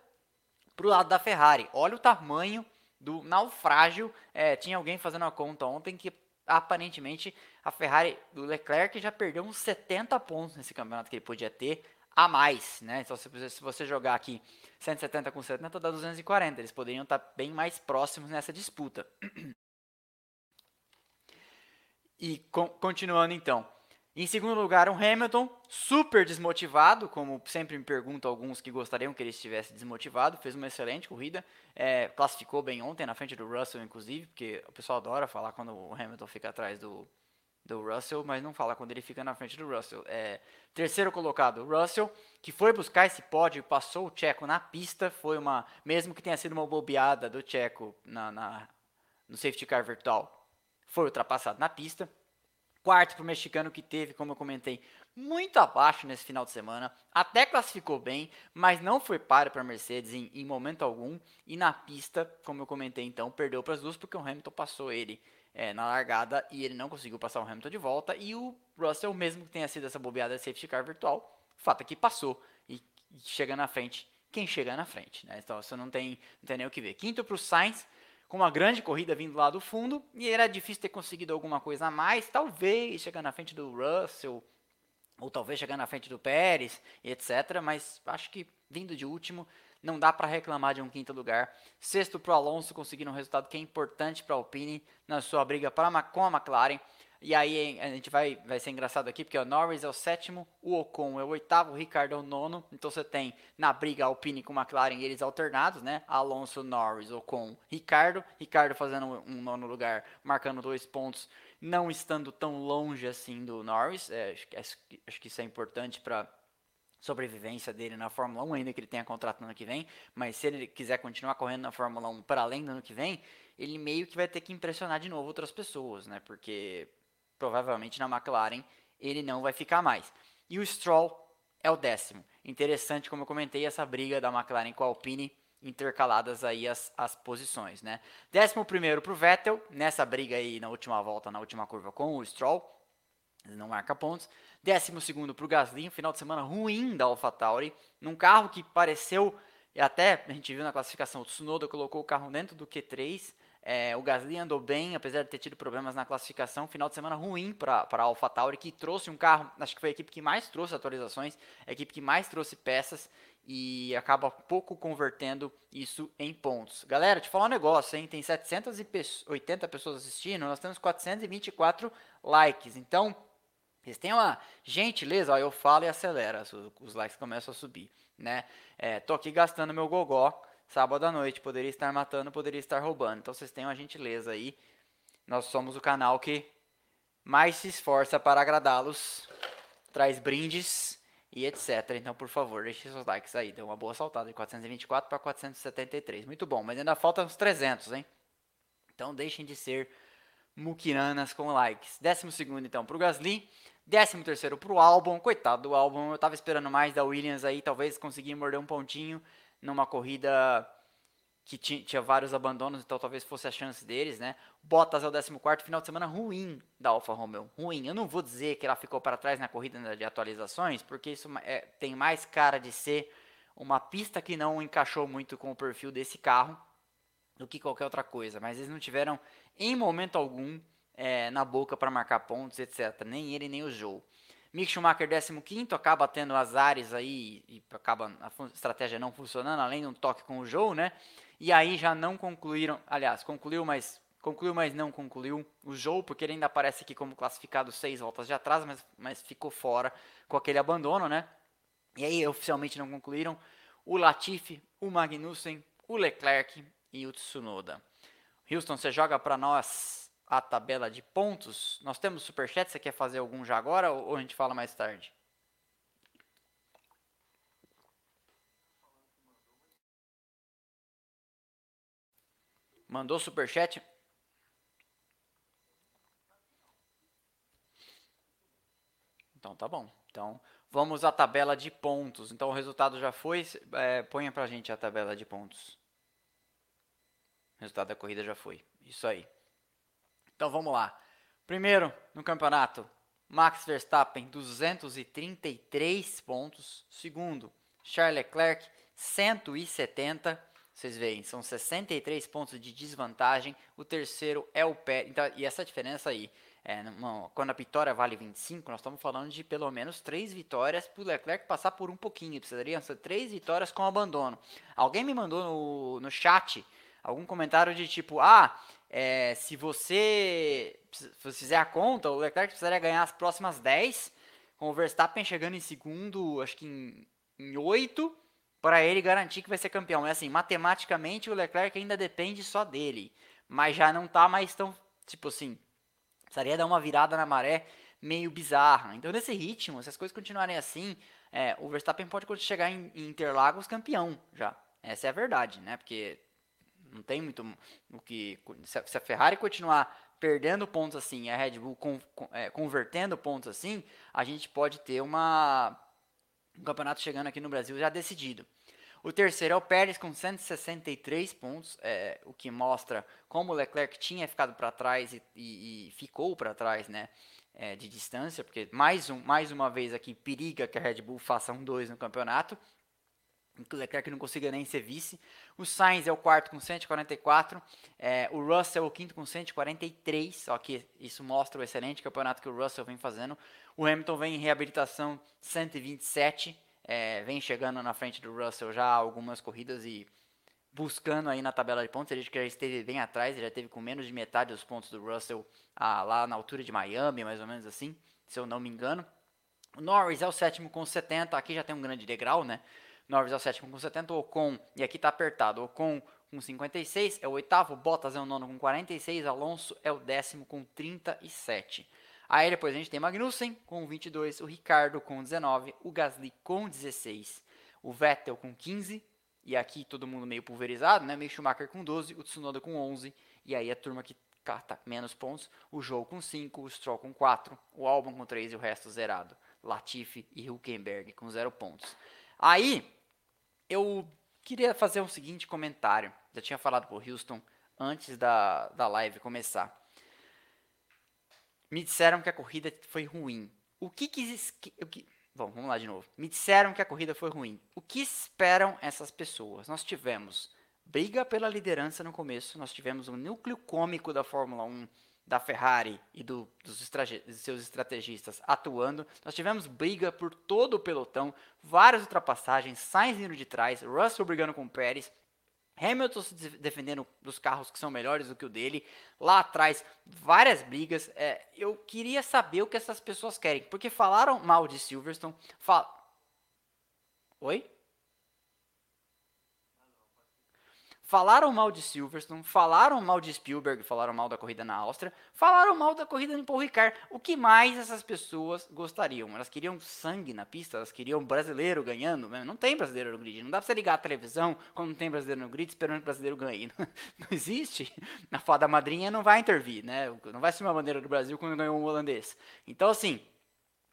para o lado da Ferrari. Olha o tamanho do naufrágio. Tinha alguém fazendo a conta ontem que... aparentemente, a Ferrari do Leclerc já perdeu uns 70 pontos nesse campeonato que ele podia ter a mais, né? Então, se você jogar aqui 170 com 70, dá 240. Eles poderiam estar bem mais próximos nessa disputa. E continuando, então. Em segundo lugar, o Hamilton, super desmotivado, como sempre me perguntam alguns que gostariam que ele estivesse desmotivado, fez uma excelente corrida, classificou bem ontem, na frente do Russell, inclusive, porque o pessoal adora falar quando o Hamilton fica atrás do Russell, mas não fala quando ele fica na frente do Russell. Terceiro colocado, o Russell, que foi buscar esse pódio, passou o Checo na pista, mesmo que tenha sido uma bobeada do Checo no safety car virtual, foi ultrapassado na pista. Quarto para o mexicano, que teve, como eu comentei, muito abaixo nesse final de semana. Até classificou bem, mas não foi páreo para a Mercedes em momento algum. E na pista, como eu comentei, então, perdeu para as duas, porque o Hamilton passou ele na largada e ele não conseguiu passar o Hamilton de volta. E o Russell, mesmo que tenha sido essa bobeada de safety car virtual, o fato é que passou e chega na frente quem chega na frente, né? Então, isso não tem nem o que ver. Quinto para o Sainz, com uma grande corrida vindo lá do fundo, e era difícil ter conseguido alguma coisa a mais, talvez chegar na frente do Russell, ou talvez chegar na frente do Pérez, etc. Mas acho que vindo de último, não dá para reclamar de um quinto lugar. Sexto para o Alonso, conseguindo um resultado que é importante para a Alpine, na sua briga com a McLaren. E aí a gente vai ser engraçado aqui, porque o Norris é o sétimo, o Ocon é o oitavo, o Ricard é o nono. Então você tem na briga Alpine com McLaren eles alternados, né? Alonso, Norris, Ocon, Ricardo. Ricardo fazendo um nono lugar, marcando 2 pontos, não estando tão longe assim do Norris. Acho que isso é importante para sobrevivência dele na Fórmula 1, ainda que ele tenha contrato no ano que vem, mas se ele quiser continuar correndo na Fórmula 1 para além do ano que vem, ele meio que vai ter que impressionar de novo outras pessoas, né? Porque provavelmente na McLaren ele não vai ficar mais. E o Stroll é o 10º. Interessante, como eu comentei, essa briga da McLaren com a Alpine, intercaladas aí as posições, né? 11º para o Vettel, nessa briga aí na última volta, na última curva com o Stroll. Ele não marca pontos. 12º para o Gasly, um final de semana ruim da AlphaTauri, num carro que pareceu, até a gente viu na classificação, o Tsunoda colocou o carro dentro do Q3, o Gasly andou bem, apesar de ter tido problemas na classificação, final de semana ruim para a AlphaTauri, que trouxe um carro, acho que foi a equipe que mais trouxe atualizações, a equipe que mais trouxe peças, e acaba pouco convertendo isso em pontos. Galera, te falar um negócio, hein? Tem 780 pessoas assistindo, nós temos 424 likes, então... Vocês têm uma gentileza, ó, eu falo e acelera, os likes começam a subir, né? Tô aqui gastando meu gogó, sábado à noite, poderia estar matando, poderia estar roubando. Então vocês têm uma gentileza aí, nós somos o canal que mais se esforça para agradá-los, traz brindes e etc. Então, por favor, deixem seus likes aí, deu uma boa saltada de 424 para 473, muito bom, mas ainda faltam uns 300, hein? Então deixem de ser muquiranas com likes. 12º então para o Gasly, 13º para o Albon, coitado do Albon, eu estava esperando mais da Williams aí, talvez conseguir morder um pontinho numa corrida que tinha vários abandonos, então talvez fosse a chance deles, né? Bottas é o 14º, final de semana ruim da Alfa Romeo, ruim. Eu não vou dizer que ela ficou para trás na corrida de atualizações, porque isso tem mais cara de ser uma pista que não encaixou muito com o perfil desse carro do que qualquer outra coisa, mas eles não tiveram em momento algum na boca para marcar pontos, etc. Nem ele, nem o Zhou. Mick Schumacher, 15º, acaba tendo azares aí, e acaba a estratégia não funcionando, além de um toque com o Zhou, né? E aí já não concluíram, aliás, concluiu, mas não concluiu o Zhou, porque ele ainda aparece aqui como classificado 6 voltas de atraso, mas ficou fora com aquele abandono, né? E aí oficialmente não concluíram o Latifi, o Magnussen, o Leclerc e o Tsunoda. Houston, você joga para nós a tabela de pontos? Nós temos superchat, você quer fazer algum já agora ou a gente fala mais tarde? Mandou superchat? Então tá bom. Então vamos à tabela de pontos. Então o resultado já foi, ponha para a gente a tabela de pontos. O resultado da corrida já foi. Isso aí. Então vamos lá. Primeiro no campeonato, Max Verstappen, 233 pontos. Segundo, Charles Leclerc, 170. Vocês veem, são 63 pontos de desvantagem. O terceiro é o Pérez. Então, e essa diferença aí, quando a vitória vale 25, nós estamos falando de pelo menos 3 vitórias para o Leclerc passar por um pouquinho. Precisaria ser 3 vitórias com abandono. Alguém me mandou no chat algum comentário de tipo, se você fizer a conta, o Leclerc precisaria ganhar as próximas 10, com o Verstappen chegando em segundo, acho que em 8, para ele garantir que vai ser campeão. É assim, matematicamente o Leclerc ainda depende só dele, mas já não tá mais tão, tipo assim, precisaria dar uma virada na maré meio bizarra. Então nesse ritmo, se as coisas continuarem assim, o Verstappen pode chegar em Interlagos campeão já. Essa é a verdade, né, porque... Não tem muito o que... Se a Ferrari continuar perdendo pontos assim, a Red Bull convertendo pontos assim, a gente pode ter um campeonato chegando aqui no Brasil já decidido. O terceiro é o Pérez com 163 pontos, o que mostra como o Leclerc tinha ficado para trás e ficou para trás, né, de distância, porque mais uma vez aqui periga que a Red Bull faça um 2 no campeonato. O Leclerc não consiga nem ser vice. O Sainz é o 4º com 144. O Russell é o 5º com 143. Só que isso mostra o excelente campeonato que o Russell vem fazendo. O Hamilton vem em reabilitação 127. Vem chegando na frente do Russell já há algumas corridas e buscando aí na tabela de pontos. Ele já esteve bem atrás. Ele já esteve com menos de metade dos pontos do Russell lá na altura de Miami, mais ou menos assim, se eu não me engano. O Norris é o 7º com 70. Aqui já tem um grande degrau, né? Norris é o 7º com 70, Ocon, e aqui está apertado, Ocon com 56, é o 8º, Bottas é o 9º com 46, Alonso é o 10º com 37. Aí depois a gente tem Magnussen com 22, o Ricardo com 19, o Gasly com 16, o Vettel com 15, e aqui todo mundo meio pulverizado, né? Mick Schumacher com 12, o Tsunoda com 11, e aí a turma que cata menos pontos, o Zhou com 5, o Stroll com 4, o Albon com 3 e o resto zerado. Latifi e Hülkenberg com 0 pontos. Aí, eu queria fazer um seguinte comentário. Já tinha falado para o Houston antes da live começar. Me disseram que a corrida foi ruim. Bom, vamos lá de novo. Me disseram que a corrida foi ruim. O que esperam essas pessoas? Nós tivemos briga pela liderança no começo. Nós tivemos um núcleo cômico da Fórmula 1, da Ferrari e dos seus estrategistas atuando. Nós tivemos briga por todo o pelotão. Várias ultrapassagens. Sainz indo de trás. Russell brigando com o Pérez. Hamilton se defendendo dos carros que são melhores do que o dele. Lá atrás, várias brigas. Eu queria saber o que essas pessoas querem. Porque falaram mal de Silverstone. Oi? Falaram mal de Silverstone, falaram mal de Spielberg, falaram mal da corrida na Áustria, falaram mal da corrida de Paul Ricard. O que mais essas pessoas gostariam? Elas queriam sangue na pista, elas queriam brasileiro ganhando. Não tem brasileiro no grid, não dá pra você ligar a televisão quando não tem brasileiro no grid esperando que o brasileiro ganhe. Não existe. A fada madrinha não vai intervir, né? Não vai ser uma bandeira do Brasil quando ganhou um holandês. Então, assim,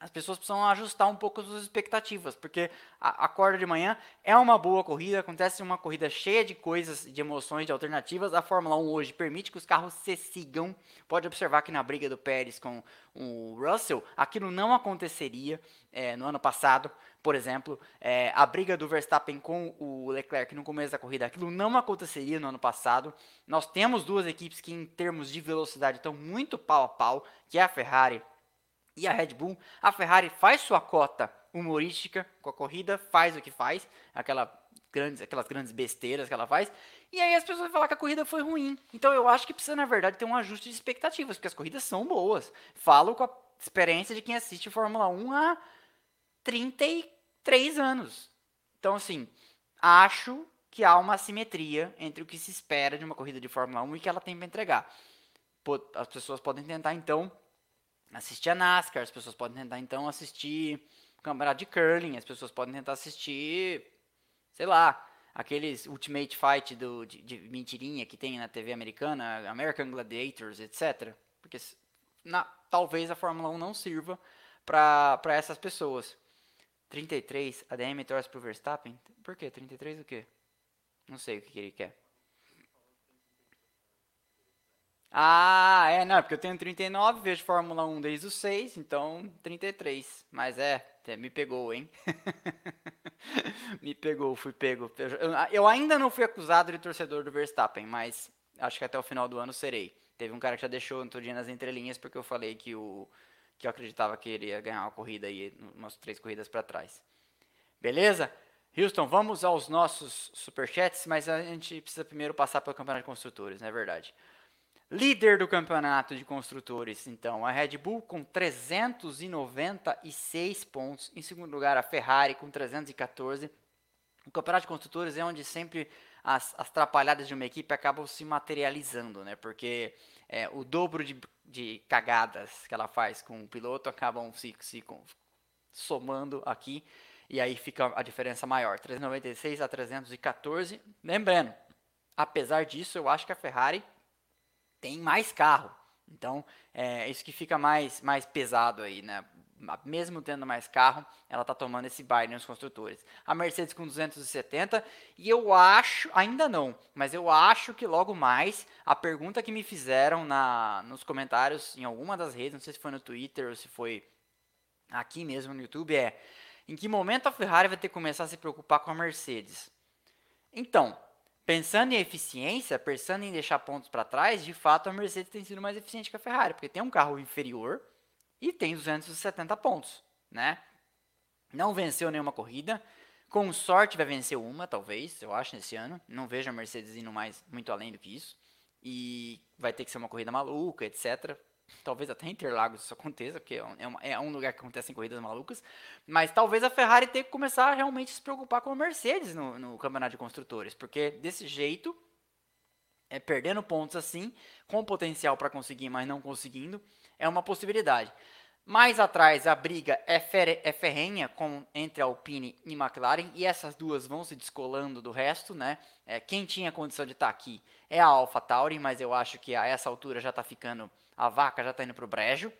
as pessoas precisam ajustar um pouco as suas expectativas, porque acorda de manhã, é uma boa corrida, acontece uma corrida cheia de coisas, de emoções, de alternativas. A Fórmula 1 hoje permite que os carros se sigam. Pode observar que na briga do Pérez com o Russell, aquilo não aconteceria no ano passado. Por exemplo, a briga do Verstappen com o Leclerc no começo da corrida, aquilo não aconteceria no ano passado. Nós temos duas equipes que, em termos de velocidade, estão muito pau a pau, que é a Ferrari e a Red Bull. A Ferrari faz sua cota humorística com a corrida, faz o que faz, aquelas grandes besteiras que ela faz, e aí as pessoas vão falar que a corrida foi ruim. Então eu acho que precisa, na verdade, ter um ajuste de expectativas, porque as corridas são boas. Falo com a experiência de quem assiste Fórmula 1 há 33 anos. Então, assim, acho que há uma assimetria entre o que se espera de uma corrida de Fórmula 1 e que ela tem para entregar. As pessoas podem tentar, então, assistir a NASCAR, as pessoas podem tentar, então, assistir campeonato de curling, as pessoas podem tentar assistir, sei lá, aqueles Ultimate Fight de mentirinha que tem na TV americana, American Gladiators, etc. Porque talvez a Fórmula 1 não sirva para essas pessoas. 33, a DM torce pro Verstappen? Por quê? 33 o quê? Não sei o que ele quer. Não, porque eu tenho 39, vejo Fórmula 1 desde os 6, então 33, mas me pegou, hein? Me pegou, fui pego. Eu ainda não fui acusado de torcedor do Verstappen, mas acho que até o final do ano serei. Teve um cara que já deixou outro dia nas entrelinhas, porque eu falei que eu acreditava que ele ia ganhar uma corrida aí, umas 3 corridas para trás. Beleza? Houston, vamos aos nossos superchats, mas a gente precisa primeiro passar pelo Campeonato de Construtores, não é verdade? Líder do campeonato de construtores, então, a Red Bull com 396 pontos. Em segundo lugar, a Ferrari com 314. O campeonato de construtores é onde sempre as atrapalhadas de uma equipe acabam se materializando, né? Porque o dobro de cagadas que ela faz com o piloto acabam se somando aqui. E aí fica a diferença maior, 396 a 314. Lembrando, apesar disso, eu acho que a Ferrari tem mais carro, então isso que fica mais pesado aí, né? Mesmo tendo mais carro, ela está tomando esse baile nos construtores. A Mercedes com 270, e eu acho, ainda não, mas eu acho que logo mais, a pergunta que me fizeram nos comentários, em alguma das redes, não sei se foi no Twitter ou se foi aqui mesmo no YouTube, em que momento a Ferrari vai ter que começar a se preocupar com a Mercedes? Então, pensando em eficiência, pensando em deixar pontos para trás, de fato a Mercedes tem sido mais eficiente que a Ferrari, porque tem um carro inferior e tem 270 pontos, né? Não venceu nenhuma corrida, com sorte vai vencer uma, talvez, eu acho, nesse ano. Não vejo a Mercedes indo mais muito além do que isso, e vai ter que ser uma corrida maluca, etc. Talvez até Interlagos isso aconteça, porque é um lugar que acontecem corridas malucas, mas talvez a Ferrari tenha que começar a realmente se preocupar com a Mercedes no campeonato de construtores, porque desse jeito, perdendo pontos assim, com potencial para conseguir, mas não conseguindo, é uma possibilidade. Mais atrás, a briga é ferrenha entre Alpine e McLaren, e essas duas vão se descolando do resto, né? Quem tinha condição de estar aqui é a AlphaTauri, mas eu acho que a essa altura já está ficando, a vaca já está indo para o brejo,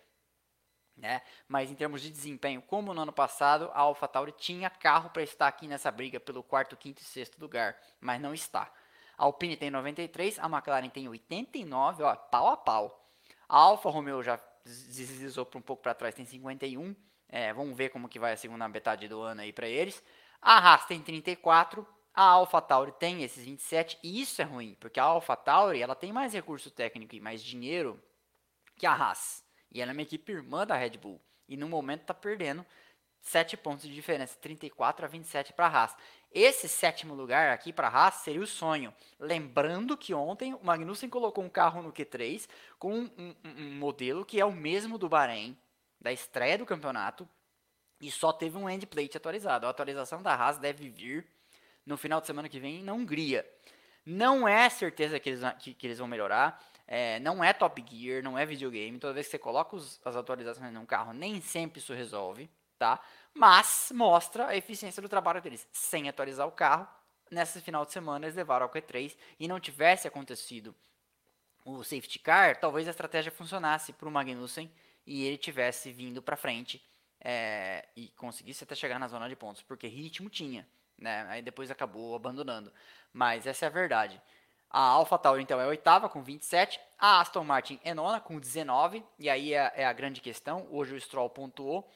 né? Mas em termos de desempenho, como no ano passado, a AlphaTauri tinha carro para estar aqui nessa briga pelo quarto, quinto e sexto lugar, mas não está. A Alpine tem 93, a McLaren tem 89, ó, pau a pau. A Alfa Romeo já deslizou um pouco para trás, tem 51, vamos ver como que vai a segunda metade do ano aí para eles. A Haas tem 34, a AlphaTauri tem esses 27, e isso é ruim, porque a AlphaTauri, ela tem mais recurso técnico e mais dinheiro que a Haas, e ela é uma equipe irmã da Red Bull, e no momento está perdendo 7 pontos de diferença, 34 a 27 para a Haas. Esse sétimo lugar aqui para a Haas seria o sonho. Lembrando que ontem o Magnussen colocou um carro no Q3 com um modelo que é o mesmo do Bahrein, da estreia do campeonato, e só teve um endplate atualizado. A atualização da Haas deve vir no final de semana que vem na Hungria. Não é certeza que eles vão melhorar, não é Top Gear, não é videogame. Toda vez que você coloca as atualizações num carro, nem sempre isso resolve, tá? Mas mostra a eficiência do trabalho deles. Sem atualizar o carro, nesse final de semana eles levaram ao Q3, e não tivesse acontecido o safety car, talvez a estratégia funcionasse para o Magnussen e ele tivesse vindo para frente e conseguisse até chegar na zona de pontos, porque ritmo tinha, né? Aí depois acabou abandonando, mas essa é a verdade. A AlphaTauri então é a oitava com 27, a Aston Martin é nona com 19, e aí é a grande questão. Hoje o Stroll pontuou,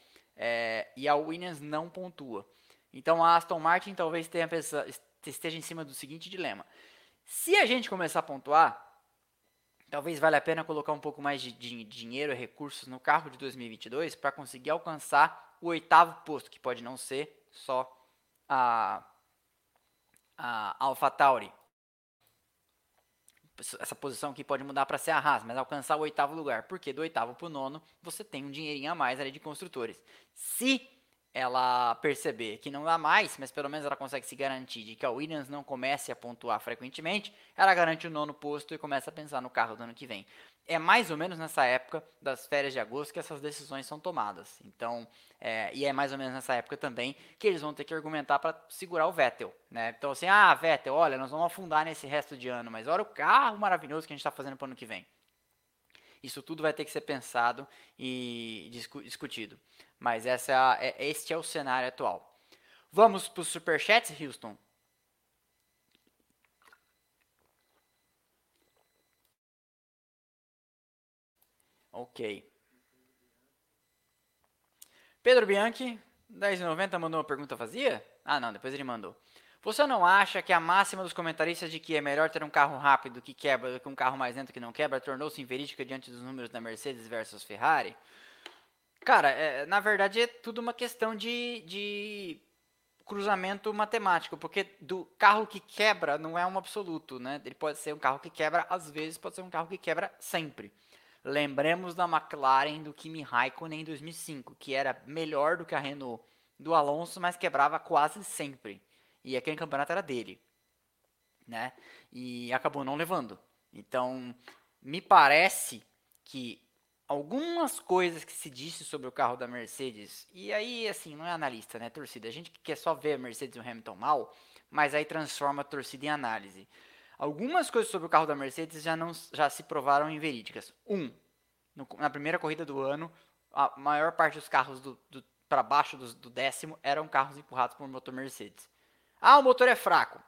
e a Williams não pontua. Então a Aston Martin talvez esteja em cima do seguinte dilema: se a gente começar a pontuar, talvez valha a pena colocar um pouco mais de dinheiro e recursos no carro de 2022 para conseguir alcançar o oitavo posto, que pode não ser só a AlphaTauri. Essa posição aqui pode mudar para ser a Haas, mas alcançar o oitavo lugar, porque do oitavo para o nono você tem um dinheirinho a mais ali de construtores. Se ela perceber que não dá mais, mas pelo menos ela consegue se garantir de que a Williams não comece a pontuar frequentemente, ela garante o nono posto e começa a pensar no carro do ano que vem. É mais ou menos nessa época das férias de agosto que essas decisões são tomadas. Então, e é mais ou menos nessa época também que eles vão ter que argumentar para segurar o Vettel, né? Então assim, Vettel, olha, nós vamos afundar nesse resto de ano, mas olha o carro maravilhoso que a gente está fazendo para o ano que vem. Isso tudo vai ter que ser pensado e discutido. Mas este é o cenário atual. Vamos para os superchats, Houston? Ok. Pedro Bianchi, 10,90, mandou uma pergunta vazia? Ah, não, depois ele mandou. Você não acha que a máxima dos comentaristas de que é melhor ter um carro rápido que quebra do que um carro mais lento que não quebra tornou-se inverídica diante dos números da Mercedes versus Ferrari? Cara, na verdade é tudo uma questão de cruzamento matemático, porque do carro que quebra não é um absoluto, né? Ele pode ser um carro que quebra às vezes, pode ser um carro que quebra sempre. Lembremos da McLaren do Kimi Raikkonen em 2005, que era melhor do que a Renault do Alonso, mas quebrava quase sempre. E aquele campeonato era dele, né? E acabou não levando. Então, me parece que algumas coisas que se disse sobre o carro da Mercedes, e aí, assim, não é analista, né, torcida? A gente que quer só ver a Mercedes e o Hamilton mal, mas aí transforma a torcida em análise. Algumas coisas sobre o carro da Mercedes já se provaram inverídicas. Na primeira corrida do ano, a maior parte dos carros para baixo do décimo eram carros empurrados por um motor Mercedes. Ah, o motor é fraco.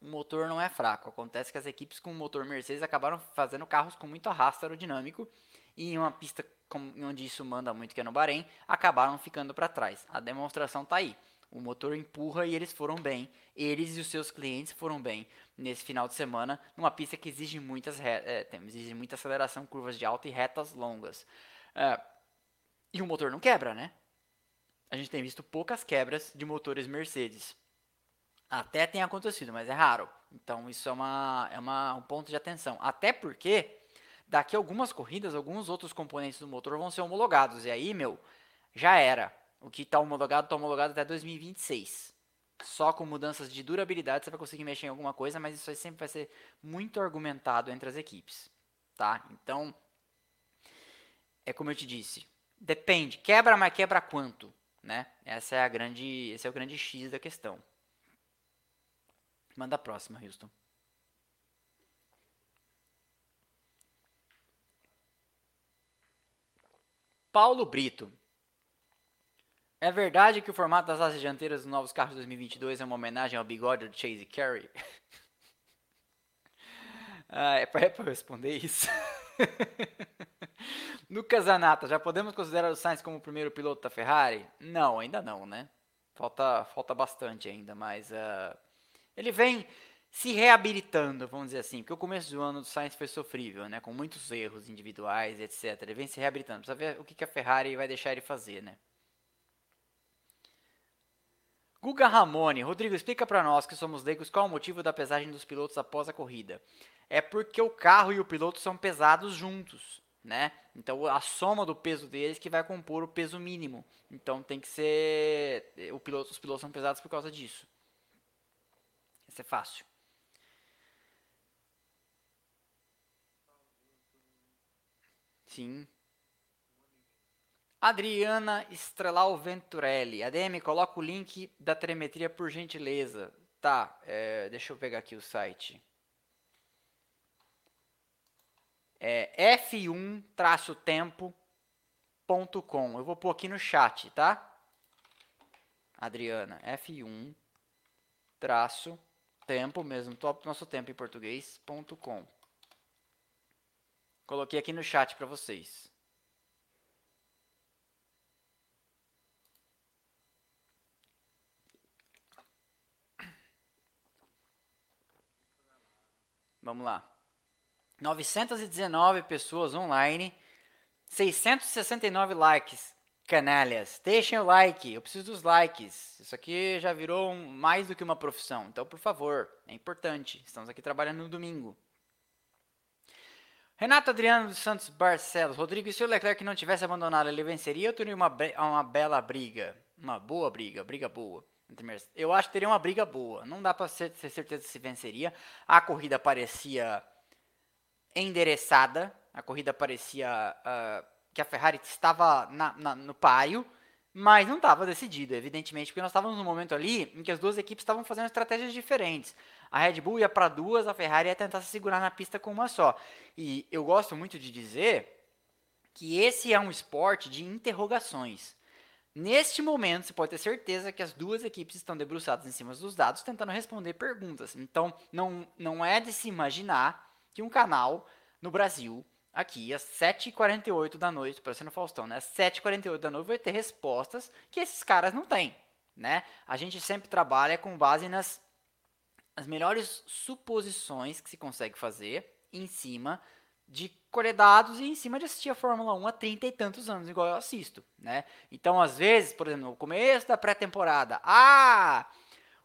O motor não é fraco. Acontece que as equipes com o motor Mercedes acabaram fazendo carros com muito arrasto aerodinâmico, e em uma pista onde isso manda muito, que é no Bahrein, acabaram ficando para trás. A demonstração está aí. O motor empurra e eles foram bem. Eles e os seus clientes foram bem nesse final de semana, numa pista que exige, exige muita aceleração, curvas de alta e retas longas. E o motor não quebra, né? A gente tem visto poucas quebras de motores Mercedes. Até tem acontecido, mas é raro. Então isso é um ponto de atenção. Até porque daqui a algumas corridas, alguns outros componentes do motor vão ser homologados. E aí, já era. O que está homologado até 2026. Só com mudanças de durabilidade você vai conseguir mexer em alguma coisa, mas isso aí sempre vai ser muito argumentado entre as equipes, tá? Então, é como eu te disse, depende, quebra, mas quebra quanto, né? Essa é a grande, esse é o grande X da questão. Manda a próxima, Houston. Paulo Brito. É verdade que o formato das asas dianteiras dos novos carros 2022 é uma homenagem ao bigode do Chase Carey? Ah, é para eu responder isso. Lucas Anata, já podemos considerar o Sainz como o primeiro piloto da Ferrari? Não, ainda não, né? Falta bastante ainda, mas ele vem se reabilitando, vamos dizer assim, porque o começo do ano do Sainz foi sofrível, né? Com muitos erros individuais, etc. Ele vem se reabilitando, precisa ver o que a Ferrari vai deixar ele fazer, né? Guga Ramone, Rodrigo, explica para nós que somos leigos qual é o motivo da pesagem dos pilotos após a corrida. É porque o carro e o piloto são pesados juntos, né? Então a soma do peso deles que vai compor o peso mínimo. Então tem que ser os pilotos são pesados por causa disso. Isso é fácil. Sim. Adriana Estrelau Venturelli. ADM, coloca o link da telemetria por gentileza. Tá, deixa eu pegar aqui o site. É f1-tempo.com. Eu vou pôr aqui no chat, tá? Adriana, f1-tempo, mesmo top nosso tempo em português.com. Coloquei aqui no chat para vocês. Vamos lá, 919 pessoas online, 669 likes, canalhas, deixem o like, eu preciso dos likes, isso aqui já virou mais do que uma profissão, então por favor, é importante, estamos aqui trabalhando no domingo. Renato Adriano dos Santos Barcelos, Rodrigo, e se o Leclerc não tivesse abandonado, ele venceria ou teria uma bela briga? Uma boa briga, briga boa. Eu acho que teria uma briga boa. Não dá para ter certeza se venceria. A corrida parecia endereçada. A corrida parecia que a Ferrari estava no páreo. Mas não estava decidida, evidentemente. Porque nós estávamos num momento ali em que as duas equipes estavam fazendo estratégias diferentes. A Red Bull ia para duas, a Ferrari ia tentar se segurar na pista com uma só. E eu gosto muito de dizer que esse é um esporte de interrogações. Neste momento, você pode ter certeza que as duas equipes estão debruçadas em cima dos dados, tentando responder perguntas. Então, não é de se imaginar que um canal no Brasil, aqui, às 7h48 da noite, parecendo Faustão, né? Às 7h48 da noite vai ter respostas que esses caras não têm, né? A gente sempre trabalha com base nas melhores suposições que se consegue fazer em cima de colher dados e em cima de assistir a Fórmula 1 há 30 e tantos anos, igual eu assisto, né? Então, às vezes, por exemplo, no começo da pré-temporada,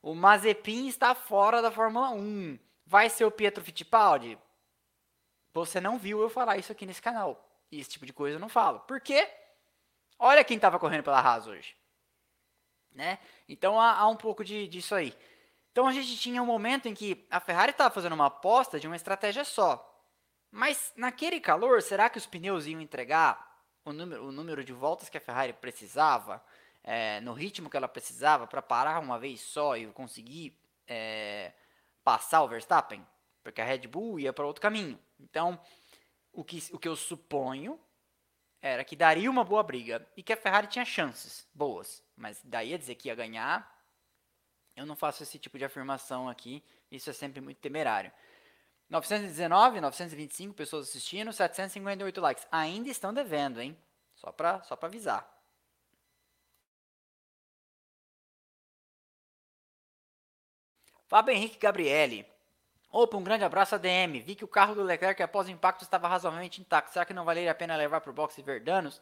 o Mazepin está fora da Fórmula 1, vai ser o Pietro Fittipaldi? Você não viu eu falar isso aqui nesse canal, e esse tipo de coisa eu não falo, porque olha quem estava correndo pela Haas hoje, né? Então, há um pouco disso aí. Então, a gente tinha um momento em que a Ferrari estava fazendo uma aposta de uma estratégia só. Mas naquele calor, será que os pneus iam entregar o número de voltas que a Ferrari precisava, no ritmo que ela precisava, para parar uma vez só e conseguir passar o Verstappen? Porque a Red Bull ia para outro caminho. Então, o que eu suponho era que daria uma boa briga e que a Ferrari tinha chances boas. Mas daí a dizer que ia ganhar, eu não faço esse tipo de afirmação aqui, isso é sempre muito temerário. 919, 925 pessoas assistindo, 758 likes. Ainda estão devendo, hein? Só pra avisar. Fábio Henrique Gabrielli. Opa, um grande abraço, ADM. Vi que o carro do Leclerc após o impacto estava razoavelmente intacto. Será que não valeria a pena levar para o boxe e ver danos?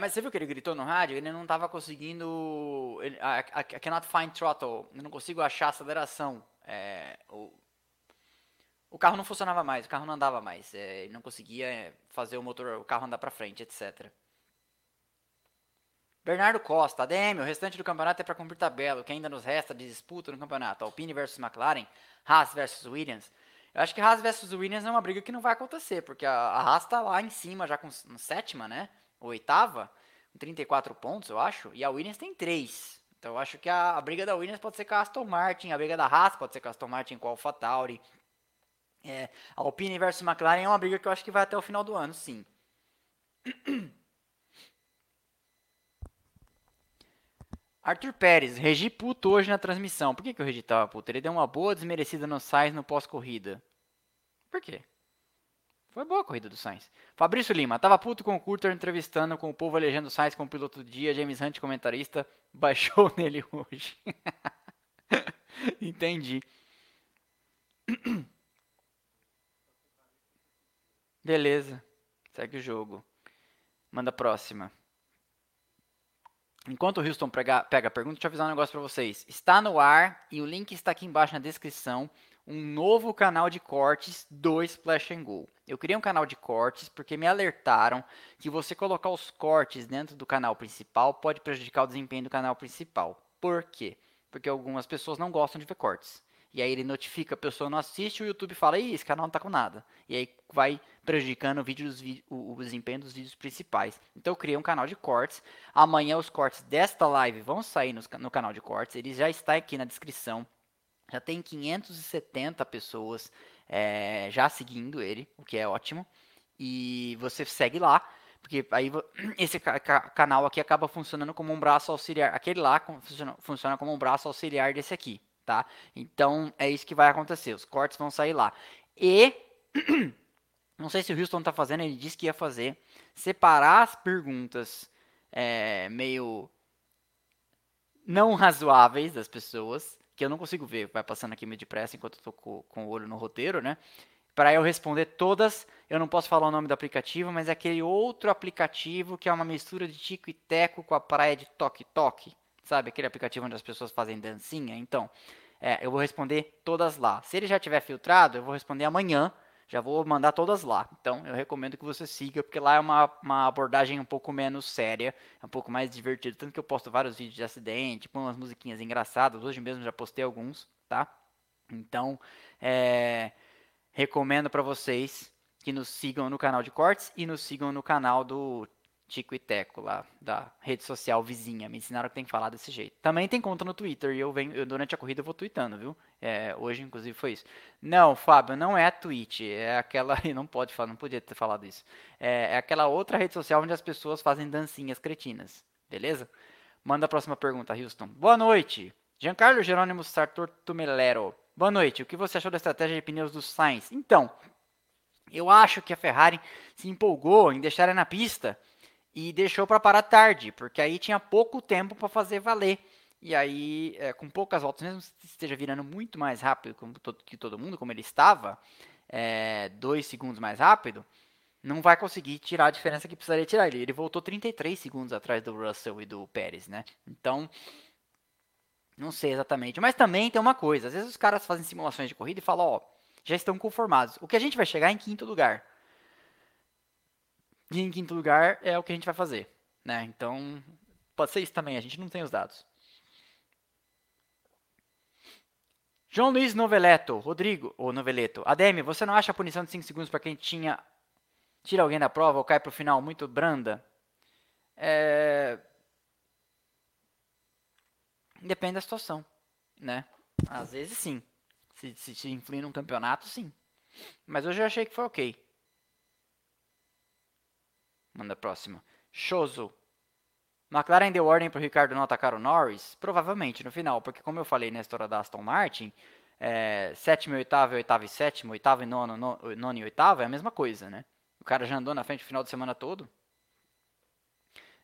Mas você viu que ele gritou no rádio? Ele não estava conseguindo... I cannot find throttle. Eu não consigo achar aceleração. O carro não funcionava mais, o carro não andava mais, ele não conseguia fazer o carro andar para frente, etc. Bernardo Costa, ADM, o restante do campeonato é para cumprir tabela, o que ainda nos resta de disputa no campeonato, Alpine versus McLaren, Haas versus Williams. Eu acho que Haas versus Williams é uma briga que não vai acontecer, porque a Haas tá lá em cima, já com sétima, né? Ou oitava, com 34 pontos, eu acho, e a Williams tem 3. Então eu acho que a briga da Williams pode ser com a Aston Martin, a briga da Haas pode ser com a Aston Martin, com a AlphaTauri. A Alpine versus McLaren é uma briga que eu acho que vai até o final do ano, sim. Arthur Pérez, Regi puto hoje na transmissão. Por que o Regi tava puto? Ele deu uma boa desmerecida no Sainz no pós-corrida. Por quê? Foi boa a corrida do Sainz. Fabrício Lima, tava puto com o Coulter entrevistando, com o povo elegendo o Sainz como piloto do dia. James Hunt, comentarista, baixou nele hoje. Entendi. Beleza. Segue o jogo. Manda a próxima. Enquanto o Houston pega a pergunta, deixa eu avisar um negócio para vocês. Está no ar, e o link está aqui embaixo na descrição, um novo canal de cortes do Splash & Go. Eu criei um canal de cortes porque me alertaram que você colocar os cortes dentro do canal principal pode prejudicar o desempenho do canal principal. Por quê? Porque algumas pessoas não gostam de ver cortes. E aí ele notifica, a pessoa não assiste, o YouTube fala, ih, esse canal não tá com nada. E aí vai prejudicando o desempenho dos vídeos principais. Então eu criei um canal de cortes. Amanhã os cortes desta live vão sair no canal de cortes. Ele já está aqui na descrição. Já tem 570 pessoas já seguindo ele, o que é ótimo. E você segue lá, porque aí esse canal aqui acaba funcionando como um braço auxiliar. Aquele lá funciona como um braço auxiliar desse aqui. Tá? Então, é isso que vai acontecer. Os cortes vão sair lá. E, não sei se o Houston tá fazendo, ele disse que ia fazer, separar as perguntas meio não razoáveis das pessoas, que eu não consigo ver, vai passando aqui meio depressa enquanto eu tô com o olho no roteiro, né? Para eu responder todas, eu não posso falar o nome do aplicativo, mas é aquele outro aplicativo que é uma mistura de Tico e Teco com a praia de Toque Toque. Sabe, aquele aplicativo onde as pessoas fazem dancinha? Então, eu vou responder todas lá. Se ele já tiver filtrado, eu vou responder amanhã. Já vou mandar todas lá. Então, eu recomendo que você siga, porque lá é uma abordagem um pouco menos séria, um pouco mais divertida. Tanto que eu posto vários vídeos de acidente, põe umas musiquinhas engraçadas. Hoje mesmo já postei alguns, tá? Então, recomendo para vocês que nos sigam no canal de cortes e nos sigam no canal do Tico e Teco, lá da rede social vizinha. Me ensinaram que tem que falar desse jeito. Também tem conta no Twitter e eu durante a corrida eu vou tweetando, viu? Hoje, inclusive, foi isso. Não, Fábio, não é a Twitch. É aquela... Não podia ter falado isso. É aquela outra rede social onde as pessoas fazem dancinhas cretinas. Beleza? Manda a próxima pergunta, Houston. Boa noite. Giancarlo Jerônimo Sartor Tumelero. Boa noite. O que você achou da estratégia de pneus do Sainz? Então, eu acho que a Ferrari se empolgou em deixar ele na pista e deixou para parar tarde, porque aí tinha pouco tempo para fazer valer. E aí, com poucas voltas, mesmo que esteja virando muito mais rápido que todo mundo, como ele estava, 2 segundos mais rápido, não vai conseguir tirar a diferença que precisaria tirar. Ele voltou 33 segundos atrás do Russell e do Pérez, né? Então, não sei exatamente. Mas também tem uma coisa, às vezes os caras fazem simulações de corrida e falam, ó, já estão conformados. O que a gente vai chegar é em quinto lugar. E em quinto lugar é o que a gente vai fazer, né? Então, pode ser isso também, a gente não tem os dados. João Luiz Noveleto, Rodrigo, ou Noveleto, Ademir, você não acha a punição de 5 segundos para quem tira alguém da prova ou cai para o final muito branda? Depende da situação, né? Às vezes sim, se influir num campeonato sim, mas hoje eu achei que foi ok. Manda a próxima. Shoso. McLaren deu ordem para o Ricardo não atacar o Norris? Provavelmente, no final. Porque, como eu falei na história da Aston Martin, sétimo e oitavo, oitavo e sétimo, oitavo e nono, nono e oitavo é a mesma coisa, né? O cara já andou na frente o final de semana todo.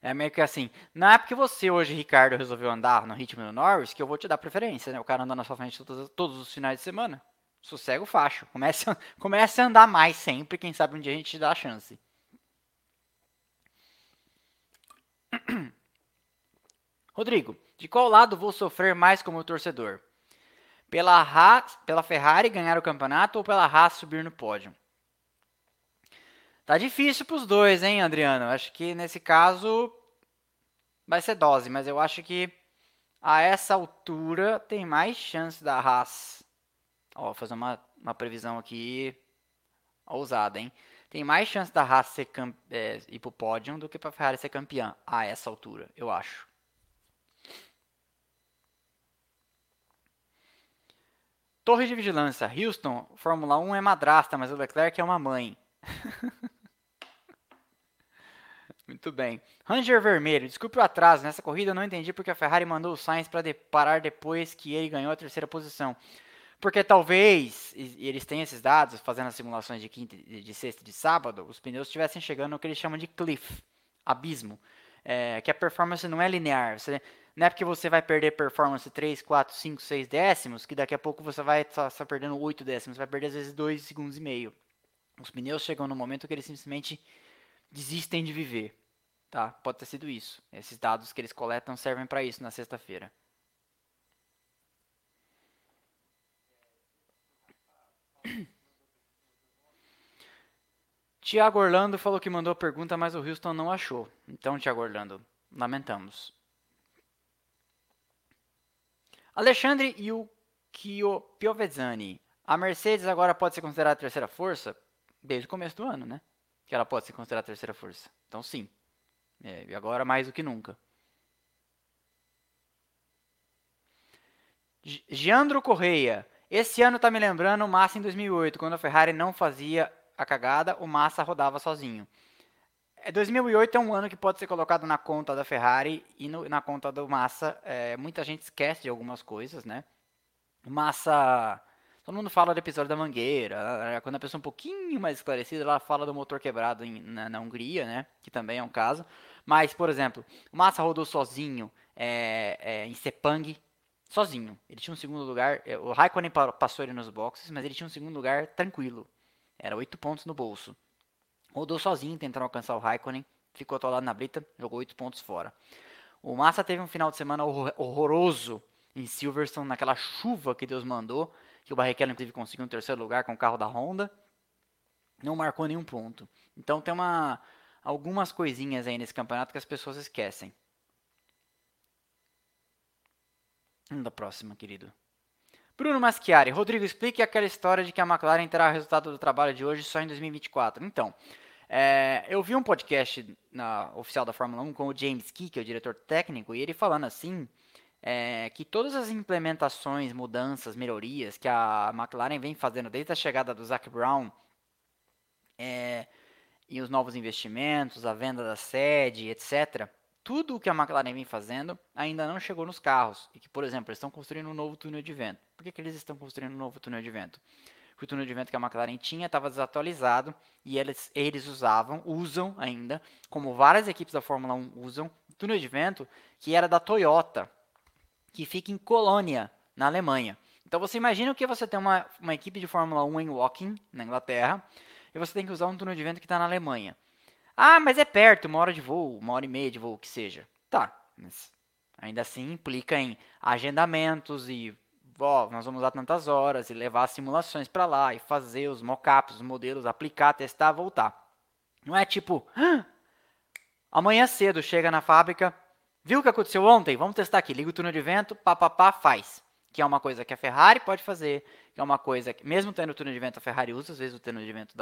É meio que assim, não é porque você hoje, Ricardo, resolveu andar no ritmo do Norris que eu vou te dar preferência, né? O cara anda na sua frente todos os finais de semana. Sossega o facho. Comece a andar mais sempre, quem sabe um dia a gente te dá a chance. Rodrigo, de qual lado vou sofrer mais como torcedor? Pela Ferrari ganhar o campeonato ou pela Haas subir no pódio? Tá difícil pros dois, hein, Adriano? Acho que nesse caso vai ser dose, mas eu acho que a essa altura tem mais chance da Haas. Ó, vou fazer uma uma previsão aqui ousada, hein? Tem mais chance da Haas ser ir pro pódio do que pra Ferrari ser campeã a essa altura, eu acho. Torre de vigilância. Houston, Fórmula 1 é madrasta, mas o Leclerc é uma mãe. Muito bem. Ranger Vermelho. Desculpe o atraso. Nessa corrida eu não entendi porque a Ferrari mandou o Sainz para parar depois que ele ganhou a terceira posição. Porque talvez, e eles têm esses dados, fazendo as simulações de quinta, de sexta e de sábado, os pneus estivessem chegando no que eles chamam de cliff, abismo. Que a performance não é linear. Não é porque você vai perder performance 3, 4, 5, 6 décimos, que daqui a pouco você vai estar perdendo 8 décimos. Vai perder, às vezes, 2 segundos e meio. Os pneus chegam no momento que eles simplesmente desistem de viver. Tá? Pode ter sido isso. Esses dados que eles coletam servem para isso na sexta-feira. Tiago Orlando falou que mandou a pergunta, mas o Houston não achou. Então, Tiago Orlando, lamentamos. Alexandre e o Kio Piovezzani. A Mercedes agora pode ser considerada a terceira força? Desde o começo do ano, né? Que ela pode ser considerada a terceira força. Então, sim. E agora mais do que nunca. Giandro Correia. Esse ano tá me lembrando o Massa em 2008, quando a Ferrari não fazia a cagada, o Massa rodava sozinho. 2008 é um ano que pode ser colocado na conta da Ferrari e na conta do Massa. Muita gente esquece de algumas coisas, né? Massa... Todo mundo fala do episódio da mangueira. Quando a pessoa é um pouquinho mais esclarecida, ela fala do motor quebrado na Hungria, né? Que também é um caso. Mas, por exemplo, o Massa rodou sozinho em Sepang, sozinho. Ele tinha um segundo lugar. O Raikkonen passou ele nos boxes, mas ele tinha um segundo lugar tranquilo. Era 8 pontos no bolso. Rodou sozinho, tentando alcançar o Raikkonen. Ficou atolado na brita, jogou 8 pontos fora. O Massa teve um final de semana horroroso em Silverstone, naquela chuva que Deus mandou, que o Barrichello, inclusive, conseguiu um terceiro lugar com o carro da Honda. Não marcou nenhum ponto. Então, tem algumas coisinhas aí nesse campeonato que as pessoas esquecem. Vamos da próxima, querido. Bruno Maschiari. Rodrigo, explique aquela história de que a McLaren terá o resultado do trabalho de hoje só em 2024. Então, eu vi um podcast oficial da Fórmula 1 com o James Key, que é o diretor técnico, e ele falando assim, que todas as implementações, mudanças, melhorias que a McLaren vem fazendo desde a chegada do Zac Brown, e os novos investimentos, a venda da sede, etc., tudo o que a McLaren vem fazendo ainda não chegou nos carros. E que, por exemplo, eles estão construindo um novo túnel de vento. Por que eles estão construindo um novo túnel de vento? Porque o túnel de vento que a McLaren tinha estava desatualizado e eles usam ainda, como várias equipes da Fórmula 1 usam, um túnel de vento que era da Toyota, que fica em Colônia, na Alemanha. Então você imagina que você tem uma equipe de Fórmula 1 em Woking, na Inglaterra, e você tem que usar um túnel de vento que está na Alemanha. Ah, mas é perto, 1 hora de voo, 1 hora e meia de voo, que seja. Tá, mas ainda assim implica em agendamentos e nós vamos lá tantas horas e levar as simulações para lá e fazer os mockups, os modelos, aplicar, testar, voltar. Não é tipo, amanhã cedo chega na fábrica, viu o que aconteceu ontem? Vamos testar aqui, liga o túnel de vento, papapá, faz. Que é uma coisa que a Ferrari pode fazer, que é uma coisa que, mesmo tendo o túnel de vento, a Ferrari usa, às vezes, o túnel de vento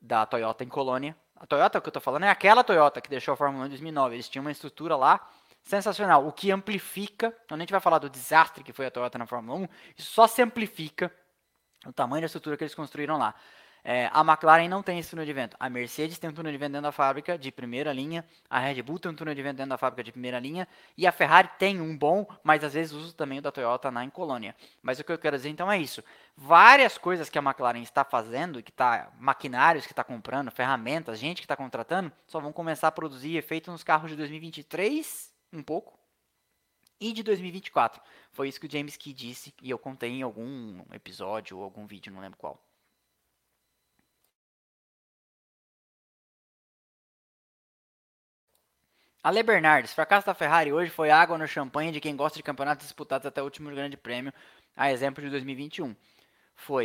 da Toyota em Colônia. A Toyota que eu estou falando é aquela Toyota que deixou a Fórmula 1 em 2009. Eles tinham uma estrutura lá sensacional, o que amplifica. Quando a gente vai falar do desastre que foi a Toyota na Fórmula 1, isso só se amplifica o tamanho da estrutura que eles construíram lá. A McLaren não tem esse túnel de vento. A Mercedes tem um túnel de vento dentro da fábrica de primeira linha. A Red Bull tem um túnel de vento dentro da fábrica de primeira linha. E a Ferrari tem um bom, mas às vezes usa também o da Toyota em Colônia. Mas o que eu quero dizer então é isso. Várias coisas que a McLaren está fazendo, maquinários que está comprando, ferramentas, gente que está contratando, só vão começar a produzir efeito nos carros de 2023, um pouco, e de 2024. Foi isso que o James Key disse e eu contei em algum episódio ou algum vídeo, não lembro qual. Ale Bernardes, fracasso da Ferrari hoje foi água no champanhe de quem gosta de campeonatos disputados até o último grande prêmio, a exemplo de 2021.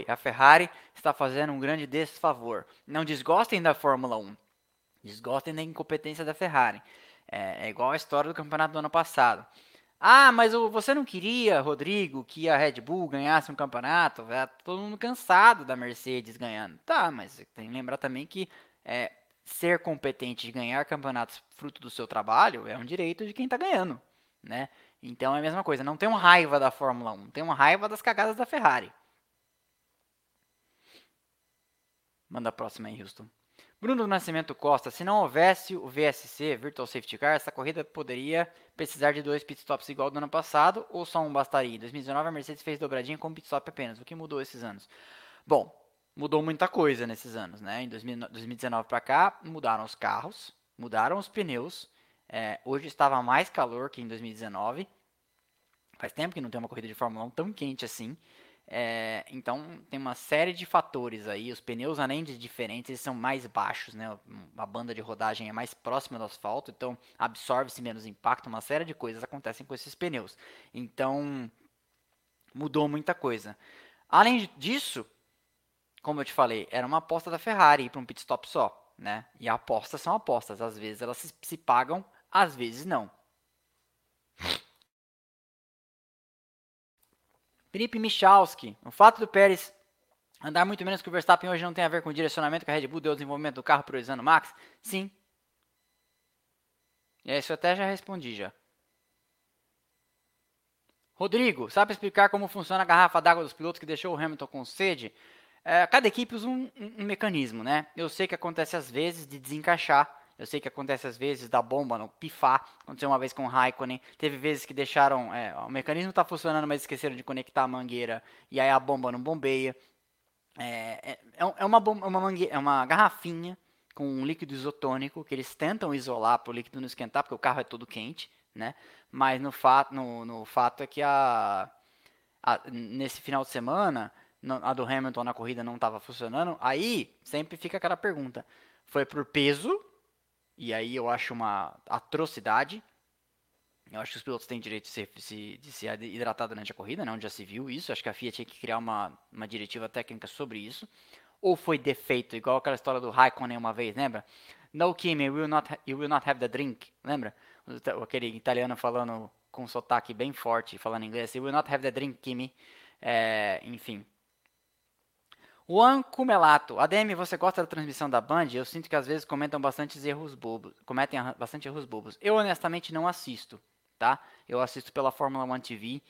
A Ferrari está fazendo um grande desfavor. Não desgostem da Fórmula 1, desgostem da incompetência da Ferrari. É igual a história do campeonato do ano passado. Ah, mas você não queria, Rodrigo, que a Red Bull ganhasse um campeonato? Tá todo mundo cansado da Mercedes ganhando. Tá, mas tem que lembrar também que ser competente de ganhar campeonatos fruto do seu trabalho é um direito de quem tá ganhando, né? Então é a mesma coisa, não tenham raiva da Fórmula 1, tenham raiva das cagadas da Ferrari. Manda a próxima aí, Houston. Bruno Nascimento Costa, se não houvesse o VSC, Virtual Safety Car, essa corrida poderia precisar de 2 pitstops igual do ano passado, ou só um bastaria? Em 2019 a Mercedes fez dobradinha com um pitstop apenas, o que mudou esses anos? Bom, mudou muita coisa nesses anos, né? Em 2019 para cá, mudaram os carros, mudaram os pneus, hoje estava mais calor que em 2019, faz tempo que não tem uma corrida de Fórmula 1 tão quente assim. Então, tem uma série de fatores aí. Os pneus, além de diferentes, eles são mais baixos, né? A banda de rodagem é mais próxima do asfalto, então absorve-se menos impacto. Uma série de coisas acontecem com esses pneus. Então, mudou muita coisa. Além disso, como eu te falei, era uma aposta da Ferrari para um pit stop só, né? E apostas são apostas. Às vezes elas se pagam, às vezes não. Felipe Michalski, o fato do Pérez andar muito menos que o Verstappen hoje não tem a ver com o direcionamento que a Red Bull deu ao desenvolvimento do carro priorizando o Max? Sim. E isso eu até já respondi já. Rodrigo, sabe explicar como funciona a garrafa d'água dos pilotos que deixou o Hamilton com sede? Cada equipe usa um mecanismo, né? Eu sei que acontece às vezes de desencaixar. Eu sei que acontece às vezes da bomba não pifar, aconteceu uma vez com o Raikkonen, teve vezes que deixaram, o mecanismo está funcionando, mas esqueceram de conectar a mangueira, e aí a bomba não bombeia. É uma garrafinha com um líquido isotônico, que eles tentam isolar para o líquido não esquentar, porque o carro é todo quente, né? Mas no fato é que nesse final de semana, a do Hamilton na corrida não estava funcionando, aí sempre fica aquela pergunta, foi por peso? E aí eu acho uma atrocidade. Eu acho que os pilotos têm direito de se hidratar durante a corrida, né? Onde já se viu isso. Acho que a FIA tinha que criar uma diretiva técnica sobre isso. Ou foi defeito, igual aquela história do Raikkonen uma vez, lembra? No, Kim, you will not have the drink. Lembra? Aquele italiano falando com um sotaque bem forte, falando inglês. You will not have the drink, Kimi. Enfim. Juan Cumelato, ADM, você gosta da transmissão da Band? Eu sinto que às vezes cometem bastante erros bobos. Eu honestamente não assisto, tá? Eu assisto pela Fórmula 1 TV,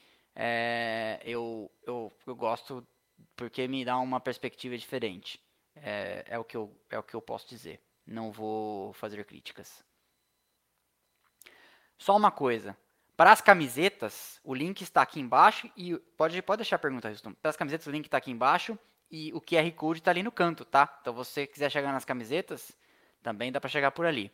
eu gosto porque me dá uma perspectiva diferente. É o que eu posso dizer, não vou fazer críticas. Só uma coisa. Para as camisetas, o link está aqui embaixo e... Pode deixar a pergunta, Houston. Para as camisetas, o link está aqui embaixo. E o QR Code está ali no canto, tá? Então, se você quiser chegar nas camisetas, também dá para chegar por ali.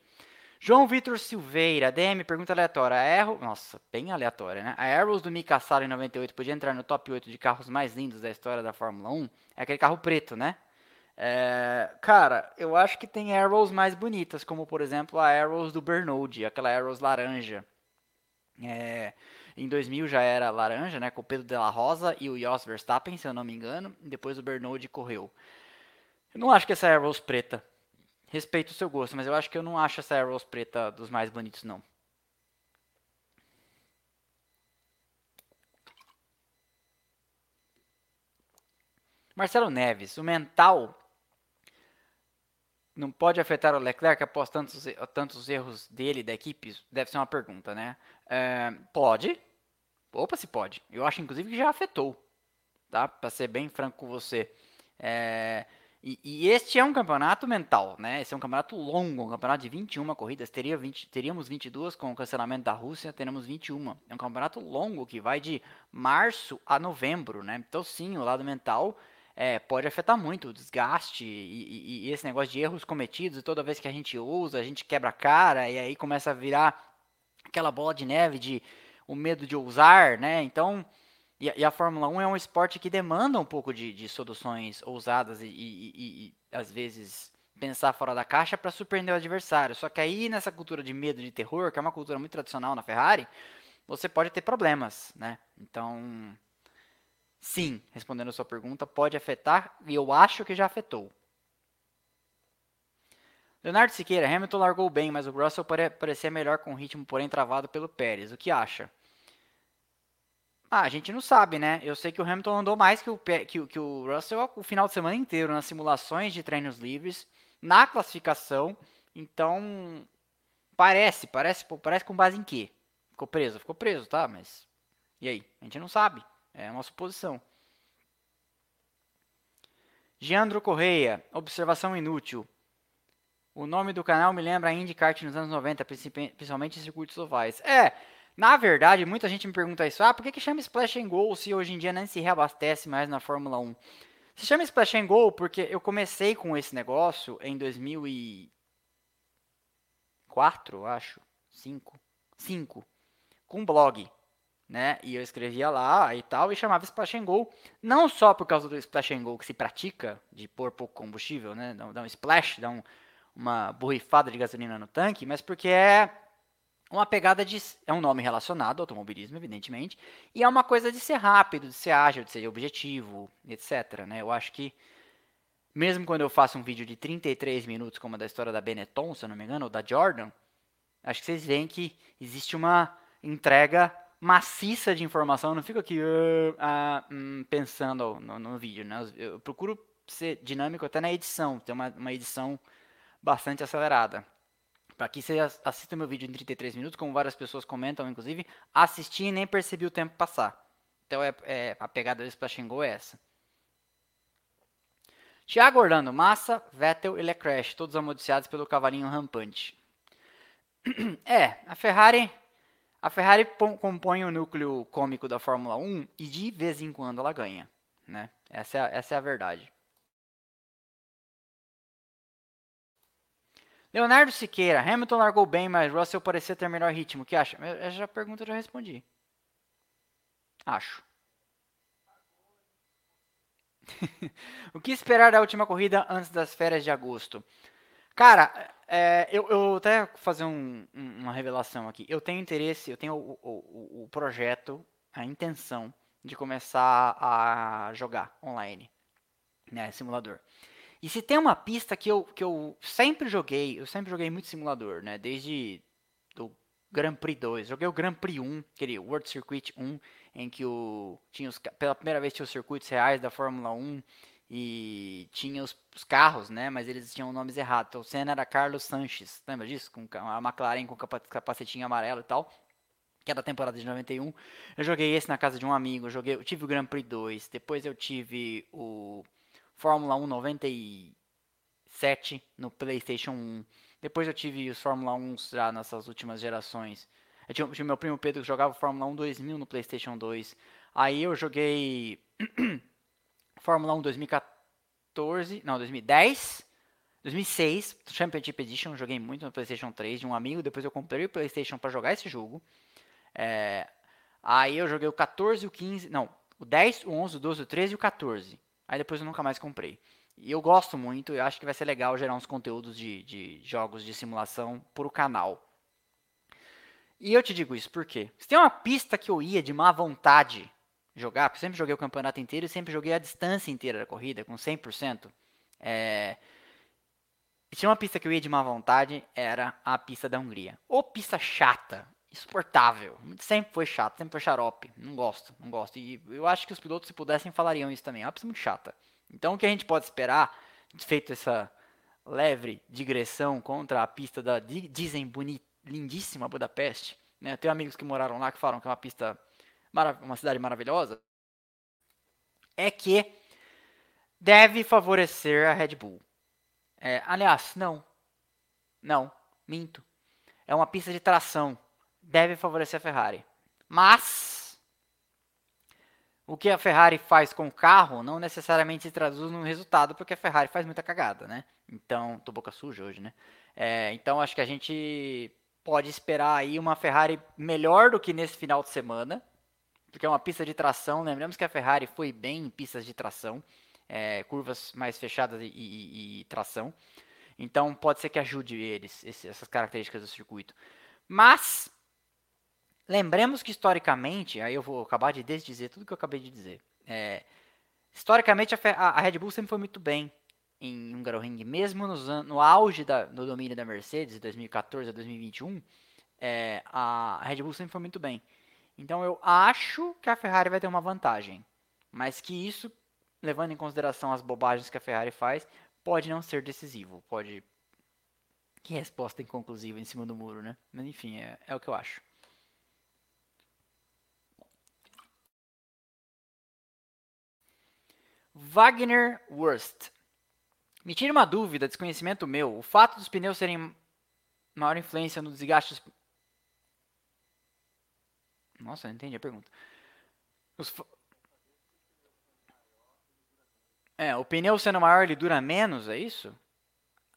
João Vitor Silveira, DM, pergunta aleatória. Nossa, bem aleatória, né? A Arrows do Mika Salo em 98 podia entrar no top 8 de carros mais lindos da história da Fórmula 1? É aquele carro preto, né? Cara, eu acho que tem Arrows mais bonitas, como, por exemplo, a Arrows do Bernoulli, aquela Arrows laranja. Em 2000 já era laranja, né, com o Pedro de la Rosa e o Jos Verstappen, se eu não me engano. Depois o Bernoulli correu. Eu não acho que essa Arrows preta. Respeito o seu gosto, mas eu acho que eu não acho essa Arrows preta dos mais bonitos, não. Marcelo Neves, o mental não pode afetar o Leclerc após tantos erros dele, da equipe? Deve ser uma pergunta, né? Pode. Opa, se pode. Eu acho, inclusive, que já afetou. Tá? Para ser bem franco com você. E este é um campeonato mental, né? Esse é um campeonato longo, um campeonato de 21 corridas. Teríamos 22 com o cancelamento da Rússia, teremos 21. É um campeonato longo que vai de março a novembro, né? Então, sim, o lado mental... pode afetar muito o desgaste e esse negócio de erros cometidos. Toda vez que a gente ousa, a gente quebra a cara e aí começa a virar aquela bola de neve de o medo de ousar, né? Então, e a Fórmula 1 é um esporte que demanda um pouco de soluções ousadas e às vezes pensar fora da caixa para surpreender o adversário. Só que aí nessa cultura de medo, de terror, que é uma cultura muito tradicional na Ferrari, você pode ter problemas, né? Então... Sim, respondendo a sua pergunta, pode afetar e eu acho que já afetou. Leonardo Siqueira, Hamilton largou bem, mas o Russell parecia melhor com o ritmo, porém travado pelo Pérez. O que acha? Ah, a gente não sabe, né? Eu sei que o Hamilton andou mais que o Russell o final de semana inteiro, nas simulações de treinos livres, na classificação. Então, parece com base em quê? Ficou preso, tá? Mas, e aí? A gente não sabe. É uma suposição. Geandro Correia, observação inútil. O nome do canal me lembra a IndyCart nos anos 90, principalmente em circuitos ovais. Na verdade, muita gente me pergunta isso. Por que chama Splash and Go se hoje em dia nem se reabastece mais na Fórmula 1? Se chama Splash and Go porque eu comecei com esse negócio em 2004, acho. 5. Com blog, né? E eu escrevia lá e tal, e chamava Splash and Go. Não só por causa do Splash and Go que se pratica, de pôr pouco combustível, né? Dá um splash, dá uma borrifada de gasolina no tanque, mas porque é um nome relacionado ao automobilismo, evidentemente, e é uma coisa de ser rápido, de ser ágil, de ser objetivo, etc. Né? Eu acho que, mesmo quando eu faço um vídeo de 33 minutos, como a da história da Benetton, se eu não me engano, ou da Jordan, acho que vocês veem que existe uma entrega maciça de informação. Eu não fico aqui pensando no vídeo. Né? Eu procuro ser dinâmico até na edição, ter uma edição bastante acelerada. Para que você assista meu vídeo em 33 minutos, como várias pessoas comentam, inclusive, assisti e nem percebi o tempo passar. Então, a pegada do Splash and Go é essa. Thiago Orlando, Massa, Vettel e Leclerc, todos amodiciados pelo cavalinho rampante. A Ferrari compõe o núcleo cômico da Fórmula 1 e de vez em quando ela ganha. Né? Essa é a verdade. Leonardo Siqueira, Hamilton largou bem, mas Russell parecia ter melhor ritmo. O que acha? Essa pergunta eu já respondi. Acho. O que esperar da última corrida antes das férias de agosto? Cara, eu até vou fazer uma revelação aqui. Eu tenho interesse, eu tenho o projeto, a intenção de começar a jogar online, né, simulador. E se tem uma pista que eu sempre joguei muito simulador, né? Desde o Grand Prix 2, joguei o Grand Prix 1, aquele World Circuit 1, em que pela primeira vez tinha os circuitos reais da Fórmula 1 e tinha os carros, né? Mas eles tinham nomes errados. Então, o Senna era Carlos Sanches, lembra disso? Com a McLaren com capacetinho amarelo e tal, que era da temporada de 91. Eu joguei esse na casa de um amigo, eu tive o Grand Prix 2, depois eu tive o Fórmula 1 97 no PlayStation 1. Depois eu tive os Fórmula 1 já nessas últimas gerações. Eu tinha meu primo Pedro que jogava Fórmula 1 2000 no PlayStation 2. Aí eu joguei Fórmula 1 2010, 2006, Championship Edition. Joguei muito no PlayStation 3 de um amigo. Depois eu comprei o PlayStation para jogar esse jogo. Aí eu joguei o 14, o 15, não, o 10, o 11, o 12, o 13 e o 14. Aí depois eu nunca mais comprei. E eu gosto muito, eu acho que vai ser legal gerar uns conteúdos de jogos de simulação pro canal. E eu te digo isso, por quê? Se tem uma pista que eu ia de má vontade jogar, porque eu sempre joguei o campeonato inteiro e sempre joguei a distância inteira da corrida, com 100%. Se tinha uma pista que eu ia de má vontade, era a pista da Hungria. Ou pista chata, insuportável, sempre foi chato, sempre foi xarope, não gosto, e eu acho que os pilotos, se pudessem, falariam isso também, é uma pista muito chata. Então o que a gente pode esperar, feito essa leve digressão contra a pista da, dizem, lindíssima Budapeste, né? Eu tenho amigos que moraram lá que falam que é uma pista, uma cidade maravilhosa, é que deve favorecer a Red Bull. Aliás, não, minto, é uma pista de tração, deve favorecer a Ferrari. Mas o que a Ferrari faz com o carro não necessariamente se traduz num resultado, porque a Ferrari faz muita cagada, né? Então, tô boca suja hoje, né? Então, acho que a gente pode esperar aí uma Ferrari melhor do que nesse final de semana, porque é uma pista de tração. Lembramos que a Ferrari foi bem em pistas de tração, curvas mais fechadas e tração. Então, pode ser que ajude eles, essas características do circuito. Mas lembremos que, historicamente, aí eu vou acabar de desdizer tudo que eu acabei de dizer. Historicamente, a Red Bull sempre foi muito bem em Hungaroring, mesmo no auge do domínio da Mercedes, de 2014 a 2021, a Red Bull sempre foi muito bem. Então eu acho que a Ferrari vai ter uma vantagem, mas que isso, levando em consideração as bobagens que a Ferrari faz, pode não ser decisivo, pode... Que resposta inconclusiva em cima do muro, né? Mas enfim, é o que eu acho. Wagner Wurst. Me tira uma dúvida, desconhecimento meu. O fato dos pneus serem maior influência no desgaste dos... Nossa, eu não entendi a pergunta. O pneu sendo maior, ele dura menos, é isso?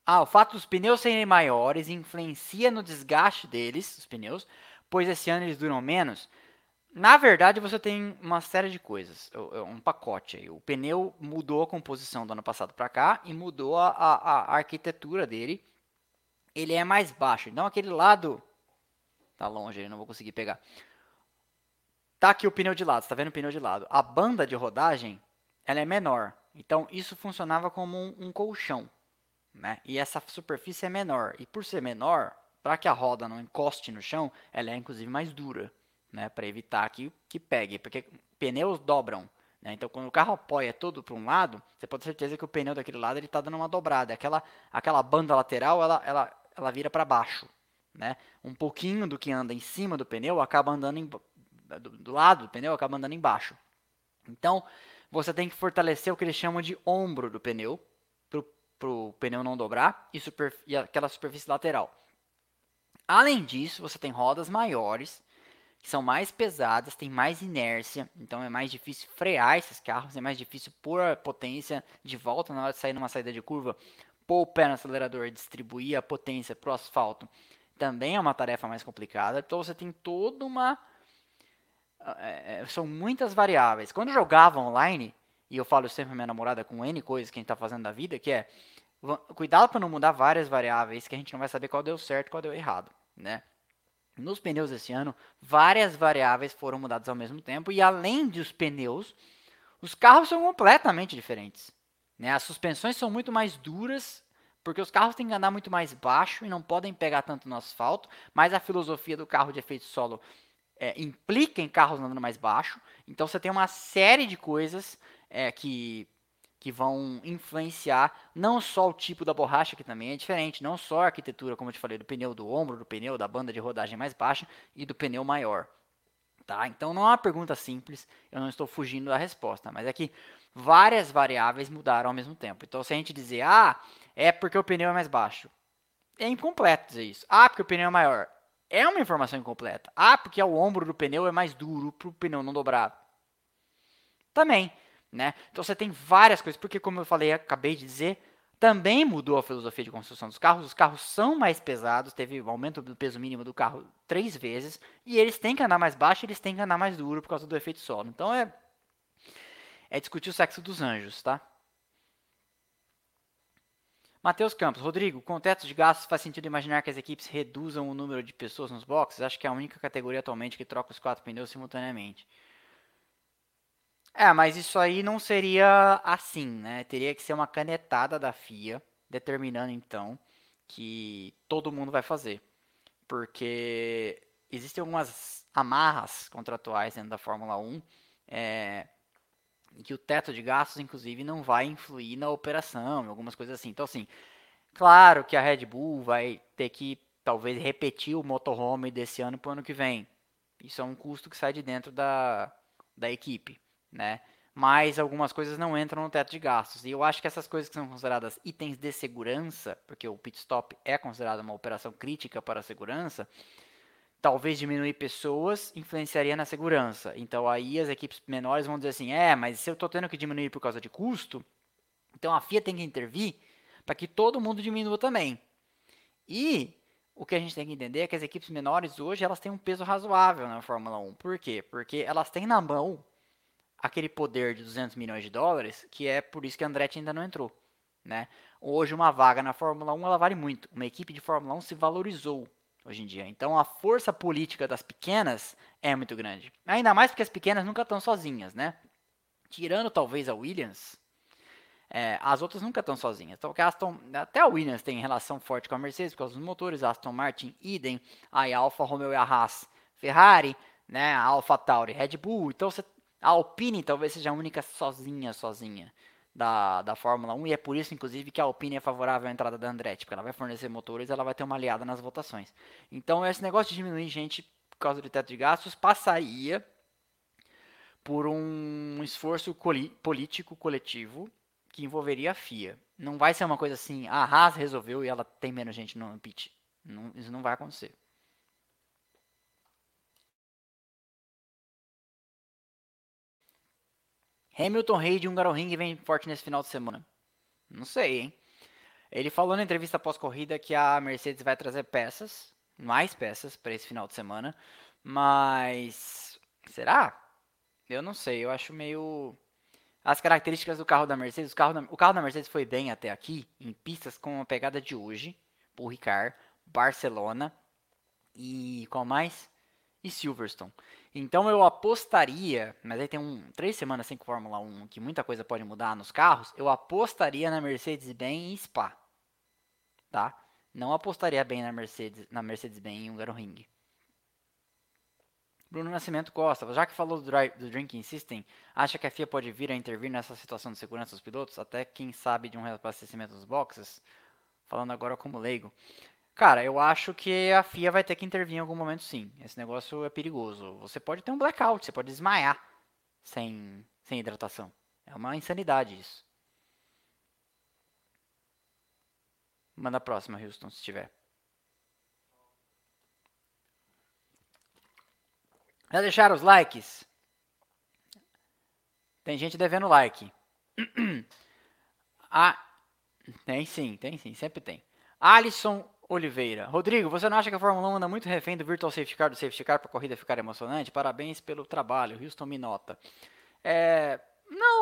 O fato dos pneus serem maiores influencia no desgaste deles, os pneus, pois esse ano eles duram menos. Na verdade, você tem uma série de coisas, um pacote aí. O pneu mudou a composição do ano passado para cá e mudou a arquitetura dele. Ele é mais baixo, então aquele lado... Tá longe, eu não vou conseguir pegar. Tá aqui o pneu de lado, você tá vendo o pneu de lado. A banda de rodagem, ela é menor. Então, isso funcionava como um colchão, né? E essa superfície é menor. E por ser menor, para que a roda não encoste no chão, ela é inclusive mais dura, né? Para evitar que pegue. Porque pneus dobram, né? Então, quando o carro apoia todo para um lado, você pode ter certeza que o pneu daquele lado está dando uma dobrada. Aquela banda lateral, ela vira para baixo, né? Um pouquinho do que anda em cima do pneu acaba andando do lado do pneu acaba andando embaixo. Então, você tem que fortalecer o que eles chamam de ombro do pneu, para o pneu não dobrar, e aquela superfície lateral. Além disso, você tem rodas maiores, que são mais pesadas, tem mais inércia, então é mais difícil frear esses carros, é mais difícil pôr a potência de volta na hora de sair numa saída de curva, pôr o pé no acelerador e distribuir a potência para o asfalto, também é uma tarefa mais complicada, então você tem toda uma... São muitas variáveis. Quando eu jogava online... E eu falo sempre pra minha namorada com N coisas que a gente tá fazendo da vida, que é cuidado para não mudar várias variáveis, que a gente não vai saber qual deu certo e qual deu errado, né? Nos pneus desse ano, várias variáveis foram mudadas ao mesmo tempo, e além dos pneus, os carros são completamente diferentes, né? As suspensões são muito mais duras, porque os carros têm que andar muito mais baixo e não podem pegar tanto no asfalto, mas a filosofia do carro de efeito solo implica em carros andando mais baixo, então você tem uma série de coisas... que vão influenciar não só o tipo da borracha, que também é diferente, não só a arquitetura, como eu te falei, do pneu, do ombro, do pneu, da banda de rodagem mais baixa e do pneu maior. Tá? Então, não é uma pergunta simples, eu não estou fugindo da resposta, mas é que várias variáveis mudaram ao mesmo tempo. Então, se a gente dizer, é porque o pneu é mais baixo, é incompleto dizer isso. Porque o pneu é maior, é uma informação incompleta. Porque o ombro do pneu é mais duro para o pneu não dobrar. Também. Né? Então você tem várias coisas, porque como eu falei, acabei de dizer, também mudou a filosofia de construção dos carros, os carros são mais pesados, teve um aumento do peso mínimo do carro 3 vezes, e eles têm que andar mais baixo, eles têm que andar mais duro por causa do efeito solo, então é discutir o sexo dos anjos, tá? Matheus Campos, Rodrigo, com teto de gastos faz sentido imaginar que as equipes reduzam o número de pessoas nos boxes? Acho que é a única categoria atualmente que troca os 4 pneus simultaneamente. Mas isso aí não seria assim, né? Teria que ser uma canetada da FIA, determinando, então, que todo mundo vai fazer. Porque existem algumas amarras contratuais dentro da Fórmula 1, que o teto de gastos, inclusive, não vai influir na operação, algumas coisas assim. Então, assim, claro que a Red Bull vai ter que, talvez, repetir o motorhome desse ano para o ano que vem. Isso é um custo que sai de dentro da equipe. Né? Mas algumas coisas não entram no teto de gastos, e eu acho que essas coisas que são consideradas itens de segurança, porque o pit stop é considerado uma operação crítica para a segurança, talvez diminuir pessoas influenciaria na segurança. Então aí as equipes menores vão dizer assim, mas se eu estou tendo que diminuir por causa de custo, então a FIA tem que intervir para que todo mundo diminua também. E o que a gente tem que entender é que as equipes menores hoje elas têm um peso razoável na Fórmula 1. Por quê? Porque elas têm na mão aquele poder de 200 milhões de dólares, que é por isso que a Andretti ainda não entrou, né? Hoje uma vaga na Fórmula 1, ela vale muito. Uma equipe de Fórmula 1 se valorizou hoje em dia. Então a força política das pequenas é muito grande. Ainda mais porque as pequenas nunca estão sozinhas, né? Tirando talvez a Williams, as outras nunca estão sozinhas. Então, até a Williams tem relação forte com a Mercedes, por causa dos motores, a Aston Martin, idem, a Alfa Romeo e a Haas, Ferrari... né? A AlphaTauri, Red Bull, então a Alpine talvez seja a única sozinha da Fórmula 1, e é por isso, inclusive, que a Alpine é favorável à entrada da Andretti, porque ela vai fornecer motores, ela vai ter uma aliada nas votações. Então, esse negócio de diminuir gente por causa do teto de gastos passaria por um esforço político coletivo que envolveria a FIA. Não vai ser uma coisa assim, a Haas resolveu e ela tem menos gente no pit. Não, isso não vai acontecer. Hamilton, rei de Hungaroring, vem forte nesse final de semana. Não sei, hein? Ele falou na entrevista pós-corrida que a Mercedes vai trazer peças, mais peças, para esse final de semana. Mas, será? Eu não sei, eu acho meio... As características do carro da Mercedes, o carro da Mercedes foi bem até aqui, em pistas com a pegada de hoje, Paul Ricard, Barcelona e qual mais? E Silverstone. Então eu apostaria, mas aí tem 3 semanas sem Fórmula 1, que muita coisa pode mudar nos carros, eu apostaria na Mercedes bem em Spa, tá? Não apostaria bem na Mercedes bem em Hungaroring. Bruno Nascimento Costa, já que falou do Drinking System, acha que a FIA pode vir a intervir nessa situação de segurança dos pilotos? Até, quem sabe, de um reabastecimento dos boxes? Falando agora como leigo. Cara, eu acho que a FIA vai ter que intervir em algum momento, sim. Esse negócio é perigoso. Você pode ter um blackout, você pode desmaiar sem hidratação. É uma insanidade isso. Manda a próxima, Houston, se tiver. Já deixaram os likes? Tem gente devendo like. Tem sim, sempre tem. Alisson Oliveira. Rodrigo, você não acha que a Fórmula 1 anda muito refém do virtual safety car, do safety car, para a corrida ficar emocionante? Parabéns pelo trabalho, Houston Minota.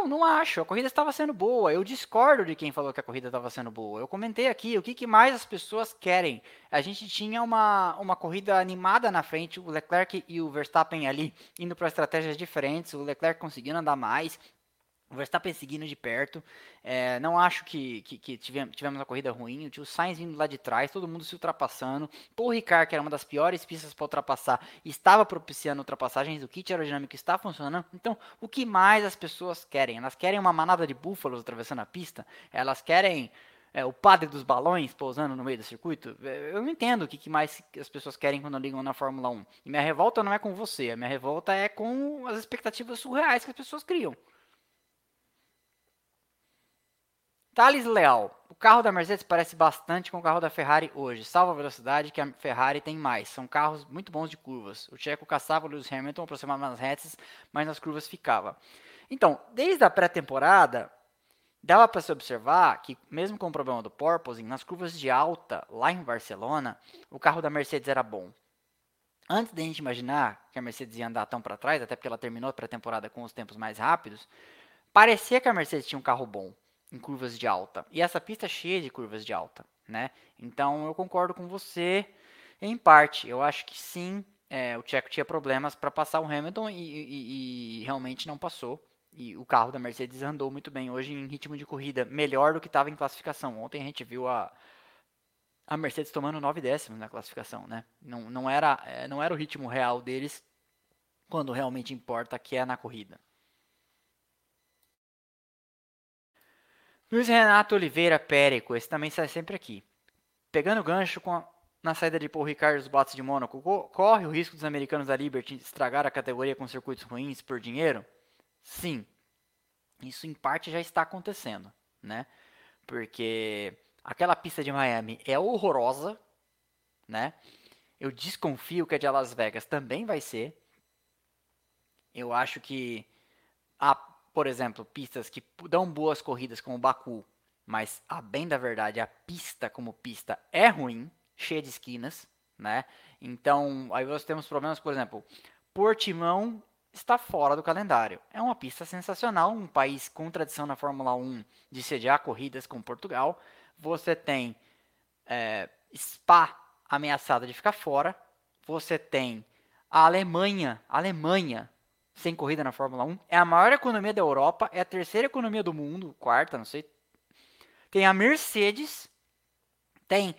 Não acho. A corrida estava sendo boa. Eu discordo de quem falou que a corrida estava sendo boa. Eu comentei aqui o que mais as pessoas querem. A gente tinha uma corrida animada na frente, o Leclerc e o Verstappen ali indo para estratégias diferentes, o Leclerc conseguindo andar mais, o Verstappen seguindo de perto. Não acho que tivemos uma corrida ruim. O Sainz vindo lá de trás, todo mundo se ultrapassando. Paul Ricard, que era uma das piores pistas para ultrapassar, estava propiciando ultrapassagens. O kit aerodinâmico está funcionando. Então, o que mais as pessoas querem? Elas querem uma manada de búfalos atravessando a pista? Elas querem o padre dos balões pousando no meio do circuito? Eu não entendo o que mais as pessoas querem quando ligam na Fórmula 1. E minha revolta não é com você. A minha revolta é com as expectativas surreais que as pessoas criam. Thales Leal, o carro da Mercedes parece bastante com o carro da Ferrari hoje, salvo a velocidade que a Ferrari tem mais. São carros muito bons de curvas. O tcheco caçava o Lewis Hamilton, aproximava nas retas, mas nas curvas ficava. Então, desde a pré-temporada, dava para se observar que, mesmo com o problema do porpoising, nas curvas de alta, lá em Barcelona, o carro da Mercedes era bom. Antes da gente imaginar que a Mercedes ia andar tão para trás, até porque ela terminou a pré-temporada com os tempos mais rápidos, parecia que a Mercedes tinha um carro bom em curvas de alta. E essa pista é cheia de curvas de alta, né? Então, eu concordo com você em parte. Eu acho que sim, o Tcheco tinha problemas para passar o Hamilton e realmente não passou. E o carro da Mercedes andou muito bem hoje em ritmo de corrida, melhor do que estava em classificação. Ontem a gente viu a Mercedes tomando 9 décimos na classificação, né? Não era o ritmo real deles quando realmente importa, que é na corrida. Luiz Renato Oliveira Périco, esse também sai sempre aqui. Pegando o gancho na saída de Paul Ricard dos boxes de Mônaco, corre o risco dos americanos da Liberty estragar a categoria com circuitos ruins por dinheiro? Sim. Isso em parte já está acontecendo, né? Porque aquela pista de Miami é horrorosa, né? Eu desconfio que a de Las Vegas também vai ser. Eu acho que por exemplo, pistas que dão boas corridas como o Baku, mas a bem da verdade, a pista como pista é ruim, cheia de esquinas, né? Então, aí nós temos problemas, por exemplo, Portimão está fora do calendário. É uma pista sensacional, um país com tradição na Fórmula 1 de sediar corridas com Portugal. Você tem Spa ameaçada de ficar fora. Você tem a Alemanha sem corrida na Fórmula 1, é a maior economia da Europa, é a terceira economia do mundo, quarta, não sei. Tem a Mercedes, tem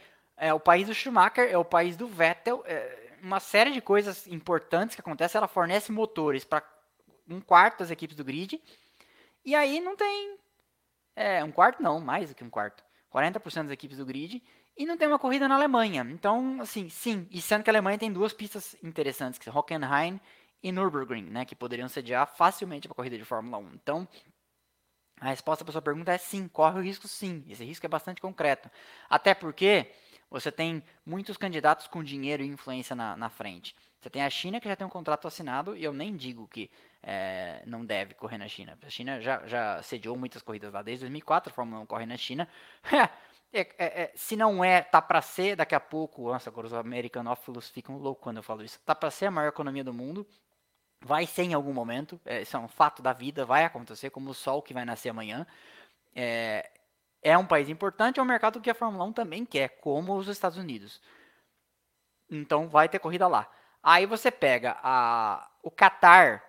o país do Schumacher, é o país do Vettel, uma série de coisas importantes que acontecem. Ela fornece motores para um quarto das equipes do grid. E aí não tem... um quarto não, mais do que um quarto. 40% das equipes do grid. E não tem uma corrida na Alemanha. Então, assim, sim. E sendo que a Alemanha tem duas pistas interessantes, que são Hockenheim e Nürburgring, né? Que poderiam sediar facilmente uma corrida de Fórmula 1. Então, a resposta para sua pergunta é sim. Corre o risco, sim. Esse risco é bastante concreto. Até porque... você tem muitos candidatos com dinheiro e influência na frente. Você tem a China, que já tem um contrato assinado, e eu nem digo que não deve correr na China. A China já sediou muitas corridas lá desde 2004, a Fórmula 1 corre na China. Se não tá para ser, daqui a pouco, nossa, agora os americanófilos ficam loucos quando eu falo isso, tá para ser a maior economia do mundo, vai ser em algum momento, isso é um fato da vida, vai acontecer, como o sol que vai nascer amanhã. É um país importante, é um mercado que a Fórmula 1 também quer, como os Estados Unidos. Então, vai ter corrida lá. Aí você pega o Qatar,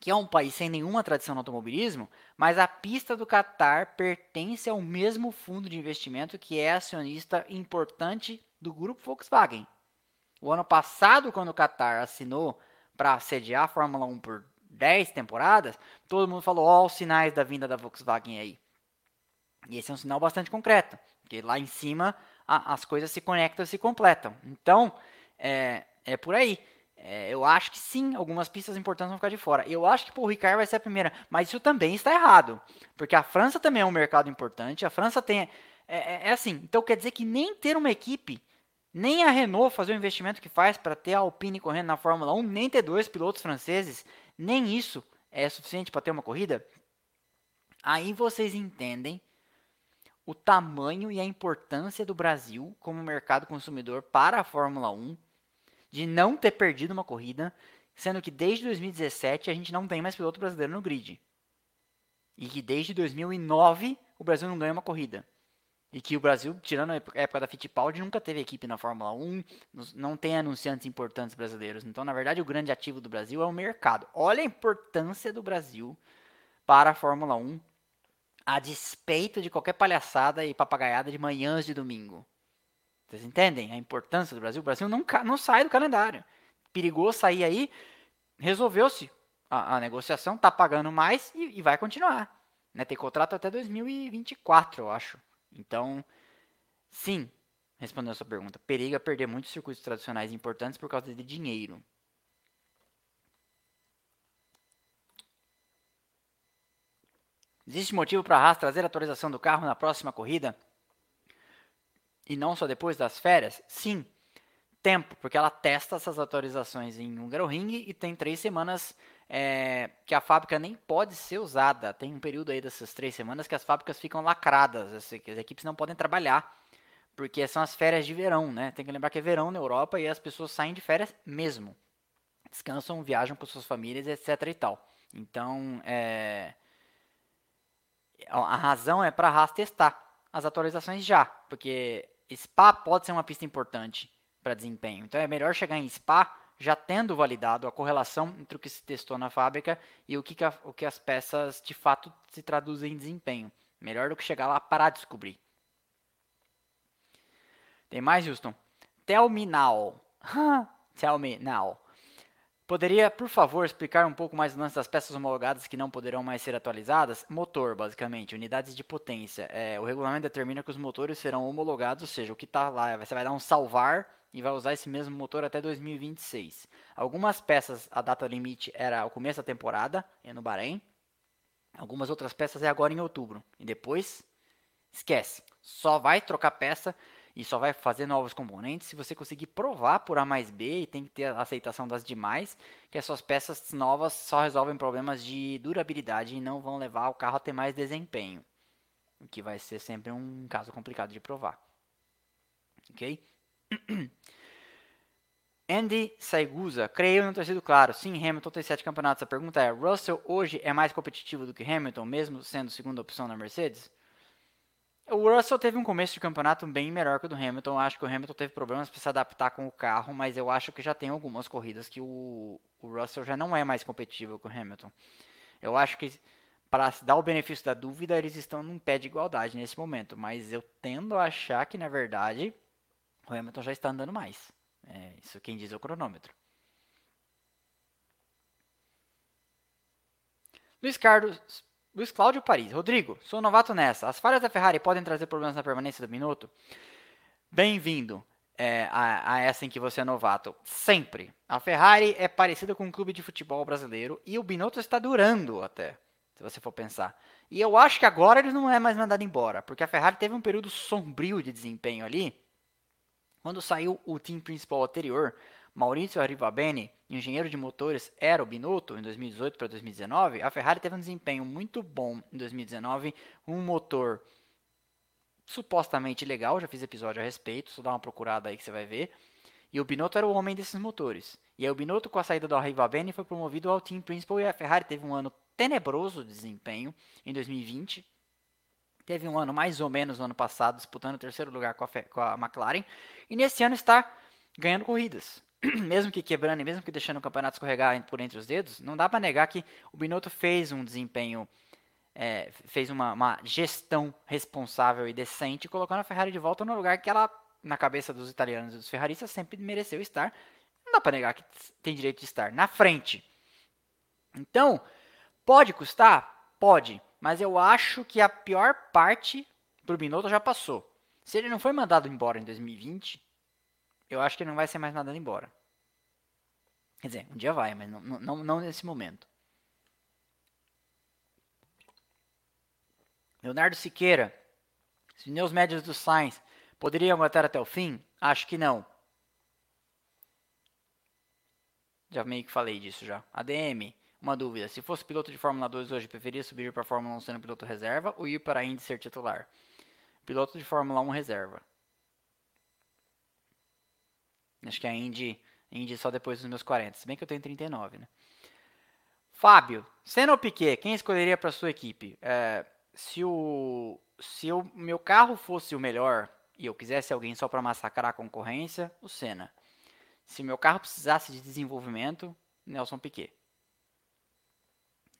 que é um país sem nenhuma tradição no automobilismo, mas a pista do Qatar pertence ao mesmo fundo de investimento que é acionista importante do grupo Volkswagen. O ano passado, quando o Qatar assinou para sediar a Fórmula 1 por 10 temporadas, todo mundo falou, ó, os sinais da vinda da Volkswagen aí. E esse é um sinal bastante concreto, porque lá em cima as coisas se conectam e se completam. Então, é por aí. Eu acho que sim, algumas pistas importantes vão ficar de fora. Eu acho que Paul Ricard vai ser a primeira, mas isso também está errado, porque a França também é um mercado importante, a França tem... É assim, então quer dizer que nem ter uma equipe, nem a Renault fazer o investimento que faz para ter a Alpine correndo na Fórmula 1, nem ter dois pilotos franceses, nem isso é suficiente para ter uma corrida? Aí vocês entendem o tamanho e a importância do Brasil como mercado consumidor para a Fórmula 1, de não ter perdido uma corrida, sendo que desde 2017 a gente não tem mais piloto brasileiro no grid. E que desde 2009 o Brasil não ganha uma corrida. E que o Brasil, tirando a época da Fittipaldi, nunca teve equipe na Fórmula 1, não tem anunciantes importantes brasileiros. Então, na verdade, o grande ativo do Brasil é o mercado. Olha a importância do Brasil para a Fórmula 1, a despeito de qualquer palhaçada e papagaiada de manhãs de domingo. Vocês entendem a importância do Brasil? O Brasil não sai do calendário. Perigou sair aí, resolveu-se a negociação, tá pagando mais e vai continuar. Né? Tem contrato até 2024, eu acho. Então, sim, respondendo a sua pergunta, periga perder muitos circuitos tradicionais importantes por causa de dinheiro. Existe motivo para a Haas trazer a atualização do carro na próxima corrida? E não só depois das férias? Sim. Tempo, porque ela testa essas atualizações em Hungaroring e tem 3 semanas que a fábrica nem pode ser usada. Tem um período aí dessas 3 semanas que as fábricas ficam lacradas, as equipes não podem trabalhar, porque são as férias de verão, né? Tem que lembrar que é verão na Europa e as pessoas saem de férias mesmo. Descansam, viajam com suas famílias, etc e tal. Então, a razão é para a Haas testar as atualizações já, porque Spa pode ser uma pista importante para desempenho. Então é melhor chegar em Spa já tendo validado a correlação entre o que se testou na fábrica e o que as peças de fato se traduzem em desempenho. Melhor do que chegar lá para descobrir. Tem mais, Houston? Tell me now. Tell me now. Poderia, por favor, explicar um pouco mais o lance das peças homologadas que não poderão mais ser atualizadas? Motor, basicamente, unidades de potência. O regulamento determina que os motores serão homologados, ou seja, o que está lá, você vai dar um salvar e vai usar esse mesmo motor até 2026. Algumas peças, a data limite era o começo da temporada, no Bahrein. Algumas outras peças é agora em outubro. E depois, esquece. Só vai trocar peça e só vai fazer novos componentes se você conseguir provar por A mais B, e tem que ter a aceitação das demais, que as suas peças novas só resolvem problemas de durabilidade e não vão levar o carro a ter mais desempenho. O que vai ser sempre um caso complicado de provar. Ok? Andy Saigusa, creio não ter sido claro. Sim, Hamilton tem 7 campeonatos. A pergunta é, Russell hoje é mais competitivo do que Hamilton, mesmo sendo segunda opção na Mercedes? O Russell teve um começo de campeonato bem melhor que o do Hamilton. Eu acho que o Hamilton teve problemas para se adaptar com o carro, mas eu acho que já tem algumas corridas que o Russell já não é mais competitivo que o Hamilton. Eu acho que, para se dar o benefício da dúvida, eles estão num pé de igualdade nesse momento, mas eu tendo a achar que, na verdade, o Hamilton já está andando mais. É, isso quem diz é o cronômetro. Luiz Cláudio Paris. Rodrigo, sou novato nessa. As falhas da Ferrari podem trazer problemas na permanência do Binotto? Bem-vindo a essa em que você é novato. Sempre. A Ferrari é parecida com um clube de futebol brasileiro e o Binotto está durando até, se você for pensar. E eu acho que agora ele não é mais mandado embora, porque a Ferrari teve um período sombrio de desempenho ali. Quando saiu o time principal anterior, Maurizio Arrivabene, engenheiro de motores, era o Binotto em 2018 para 2019. A Ferrari teve um desempenho muito bom em 2019, um motor supostamente legal, já fiz episódio a respeito, só dá uma procurada aí que você vai ver. E o Binotto era o homem desses motores. E aí o Binotto, com a saída do Arrivabene, foi promovido ao team principal e a Ferrari teve um ano tenebroso de desempenho em 2020. Teve um ano mais ou menos no ano passado, disputando o terceiro lugar com a McLaren. E nesse ano está ganhando corridas. Mesmo que quebrando e mesmo que deixando o campeonato escorregar por entre os dedos, não dá para negar que o Binotto fez um desempenho, fez uma gestão responsável e decente, colocando a Ferrari de volta no lugar que ela, na cabeça dos italianos e dos ferraristas, sempre mereceu estar. Não dá para negar que tem direito de estar na frente. Então, pode custar? Pode. Mas eu acho que a pior parte para o Binotto já passou. Se ele não foi mandado embora em 2020, eu acho que ele não vai ser mais mandado embora. Quer dizer, um dia vai, mas não nesse momento. Leonardo Siqueira. Os pneus médios do Sainz poderiam aguentar até o fim? Acho que não. Já meio que falei disso já. ADM. Uma dúvida, se fosse piloto de Fórmula 2 hoje, preferia subir para a Fórmula 1 sendo piloto reserva ou ir para a Indy ser titular? Piloto de Fórmula 1 reserva. Acho que a Indy só depois dos meus 40, se bem que eu tenho 39, né? Fábio, Senna ou Piquet, quem escolheria para sua equipe? Se o meu carro fosse o melhor e eu quisesse alguém só para massacrar a concorrência, o Senna. Se o meu carro precisasse de desenvolvimento, Nelson Piquet.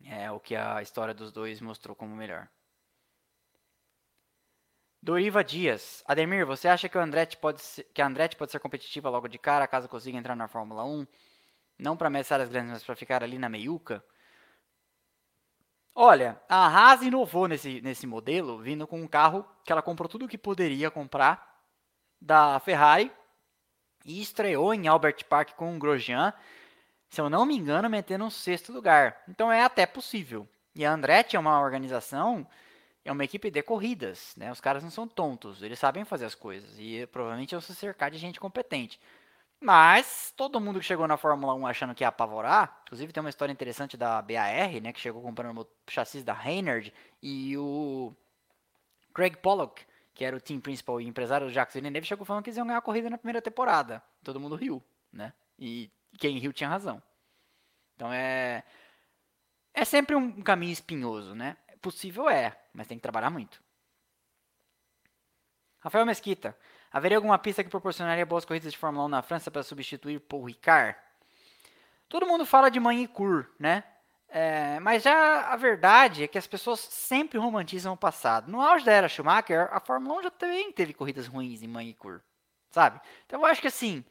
É o que a história dos dois mostrou como melhor. Doriva Dias. Ademir, você acha que a Andretti pode ser competitiva logo de cara, caso consiga entrar na Fórmula 1? Não para ameaçar as grandes, mas para ficar ali na meiuca? Olha, a Haas inovou nesse modelo, vindo com um carro que ela comprou tudo o que poderia comprar da Ferrari e estreou em Albert Park com o Grosjean, se eu não me engano, metendo um sexto lugar. Então é até possível. E a Andretti é uma organização, é uma equipe de corridas, né? Os caras não são tontos, eles sabem fazer as coisas. E provavelmente vão se cercar de gente competente. Mas todo mundo que chegou na Fórmula 1 achando que ia apavorar, inclusive tem uma história interessante da BAR, né? Que chegou comprando o chassis da Reynard e o Craig Pollock, que era o team principal e empresário do Jacques Villeneuve, chegou falando que eles iam ganhar a corrida na primeira temporada. Todo mundo riu, né? E quem riu tinha razão. Então é sempre um caminho espinhoso, né? Possível mas tem que trabalhar muito. Rafael Mesquita. Haveria alguma pista que proporcionaria boas corridas de Fórmula 1 na França para substituir Paul Ricard? Todo mundo fala de Magny-Cours, né? Mas já a verdade é que as pessoas sempre romantizam o passado. No auge da era Schumacher, a Fórmula 1 já também teve corridas ruins em Magny-Cours, sabe? Então eu acho que assim,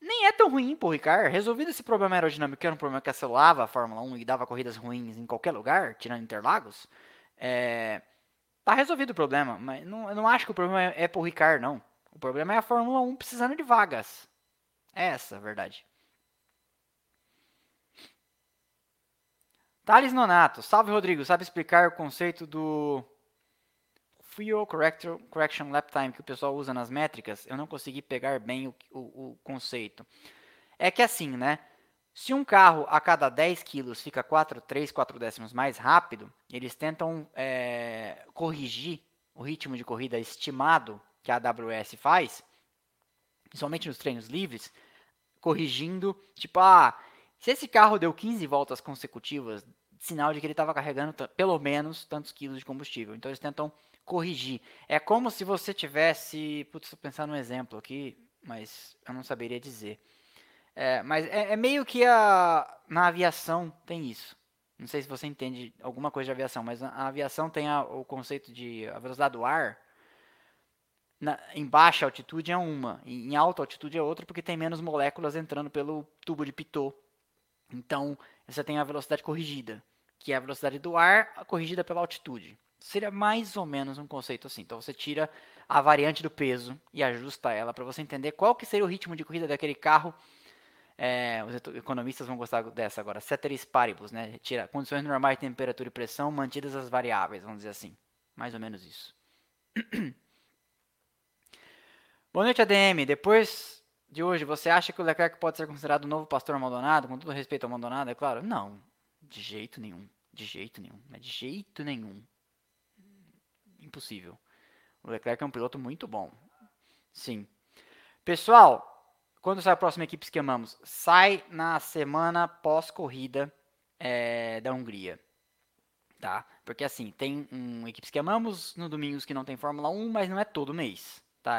nem é tão ruim, Paul Ricard. Resolvido esse problema aerodinâmico, que era um problema que assolava a Fórmula 1 e dava corridas ruins em qualquer lugar, tirando Interlagos, tá resolvido o problema. Mas eu não acho que o problema é Paul Ricard, não. O problema é a Fórmula 1 precisando de vagas. É essa a verdade. Thales Nonato. Salve, Rodrigo. Sabe explicar o conceito do Fuel Correction Lap Time que o pessoal usa nas métricas? Eu não consegui pegar bem o conceito. É que assim, né? Se um carro a cada 10 kg fica 3, 4 décimos mais rápido, eles tentam corrigir o ritmo de corrida estimado que a AWS faz, principalmente nos treinos livres, corrigindo, tipo, se esse carro deu 15 voltas consecutivas, sinal de que ele estava carregando pelo menos tantos quilos de combustível. Então eles tentam corrigir. É como se você tivesse... Putz, vou pensar num exemplo aqui, mas eu não saberia dizer. Mas é meio que na aviação tem isso. Não sei se você entende alguma coisa de aviação, mas a aviação tem o conceito de a velocidade do ar. em baixa altitude é uma, em alta altitude é outra, porque tem menos moléculas entrando pelo tubo de pitot. Então, você tem a velocidade corrigida, que é a velocidade do ar corrigida pela altitude. Seria mais ou menos um conceito assim. Então, você tira a variante do peso e ajusta ela para você entender qual que seria o ritmo de corrida daquele carro. Os economistas vão gostar dessa agora. Ceteris paribus, né? Tira condições normais de temperatura e pressão, mantidas as variáveis, vamos dizer assim. Mais ou menos isso. Boa noite, ADM. Depois de hoje, você acha que o Leclerc pode ser considerado o novo pastor Maldonado? Com todo respeito ao Maldonado, é claro. Não, de jeito nenhum. De jeito nenhum. De jeito nenhum. Impossível. O Leclerc é um piloto muito bom. Sim. Pessoal... Quando sai a próxima equipe que amamos? Sai na semana pós-corrida da Hungria. Tá? Porque assim, tem equipes que amamos no domingos que não tem Fórmula 1, mas não é todo mês. Tá?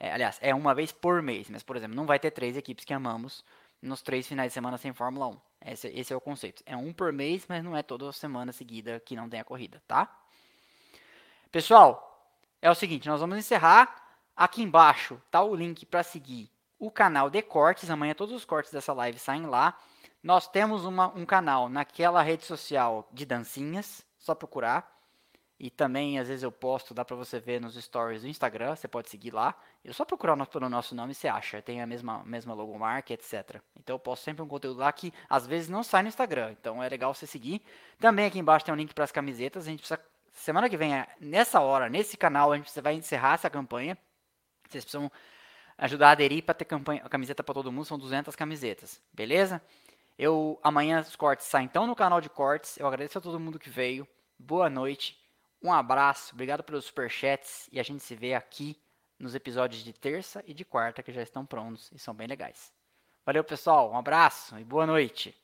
Aliás, é uma vez por mês. Mas, por exemplo, não vai ter 3 equipes que amamos nos 3 finais de semana sem Fórmula 1. Esse é o conceito. É um por mês, mas não é toda semana seguida que não tem a corrida. Tá? Pessoal, é o seguinte, nós vamos encerrar. Aqui embaixo tá o link para seguir o canal de cortes. Amanhã todos os cortes dessa live saem lá. Nós temos um canal naquela rede social de dancinhas, só procurar. E também, às vezes eu posto, dá pra você ver nos stories do Instagram, você pode seguir lá. Eu só procurar pelo nosso nome e você acha, tem a mesma logomarca, etc. Então eu posto sempre um conteúdo lá que, às vezes, não sai no Instagram. Então é legal você seguir. Também aqui embaixo tem um link para as camisetas. A gente precisa, semana que vem, nessa hora, nesse canal, a gente vai encerrar essa campanha. Vocês precisam ajudar a aderir para ter camiseta para todo mundo, são 200 camisetas, beleza? Amanhã os cortes saem então no canal de cortes, eu agradeço a todo mundo que veio, boa noite, um abraço, obrigado pelos superchats e a gente se vê aqui nos episódios de terça e de quarta que já estão prontos e são bem legais. Valeu pessoal, um abraço e boa noite!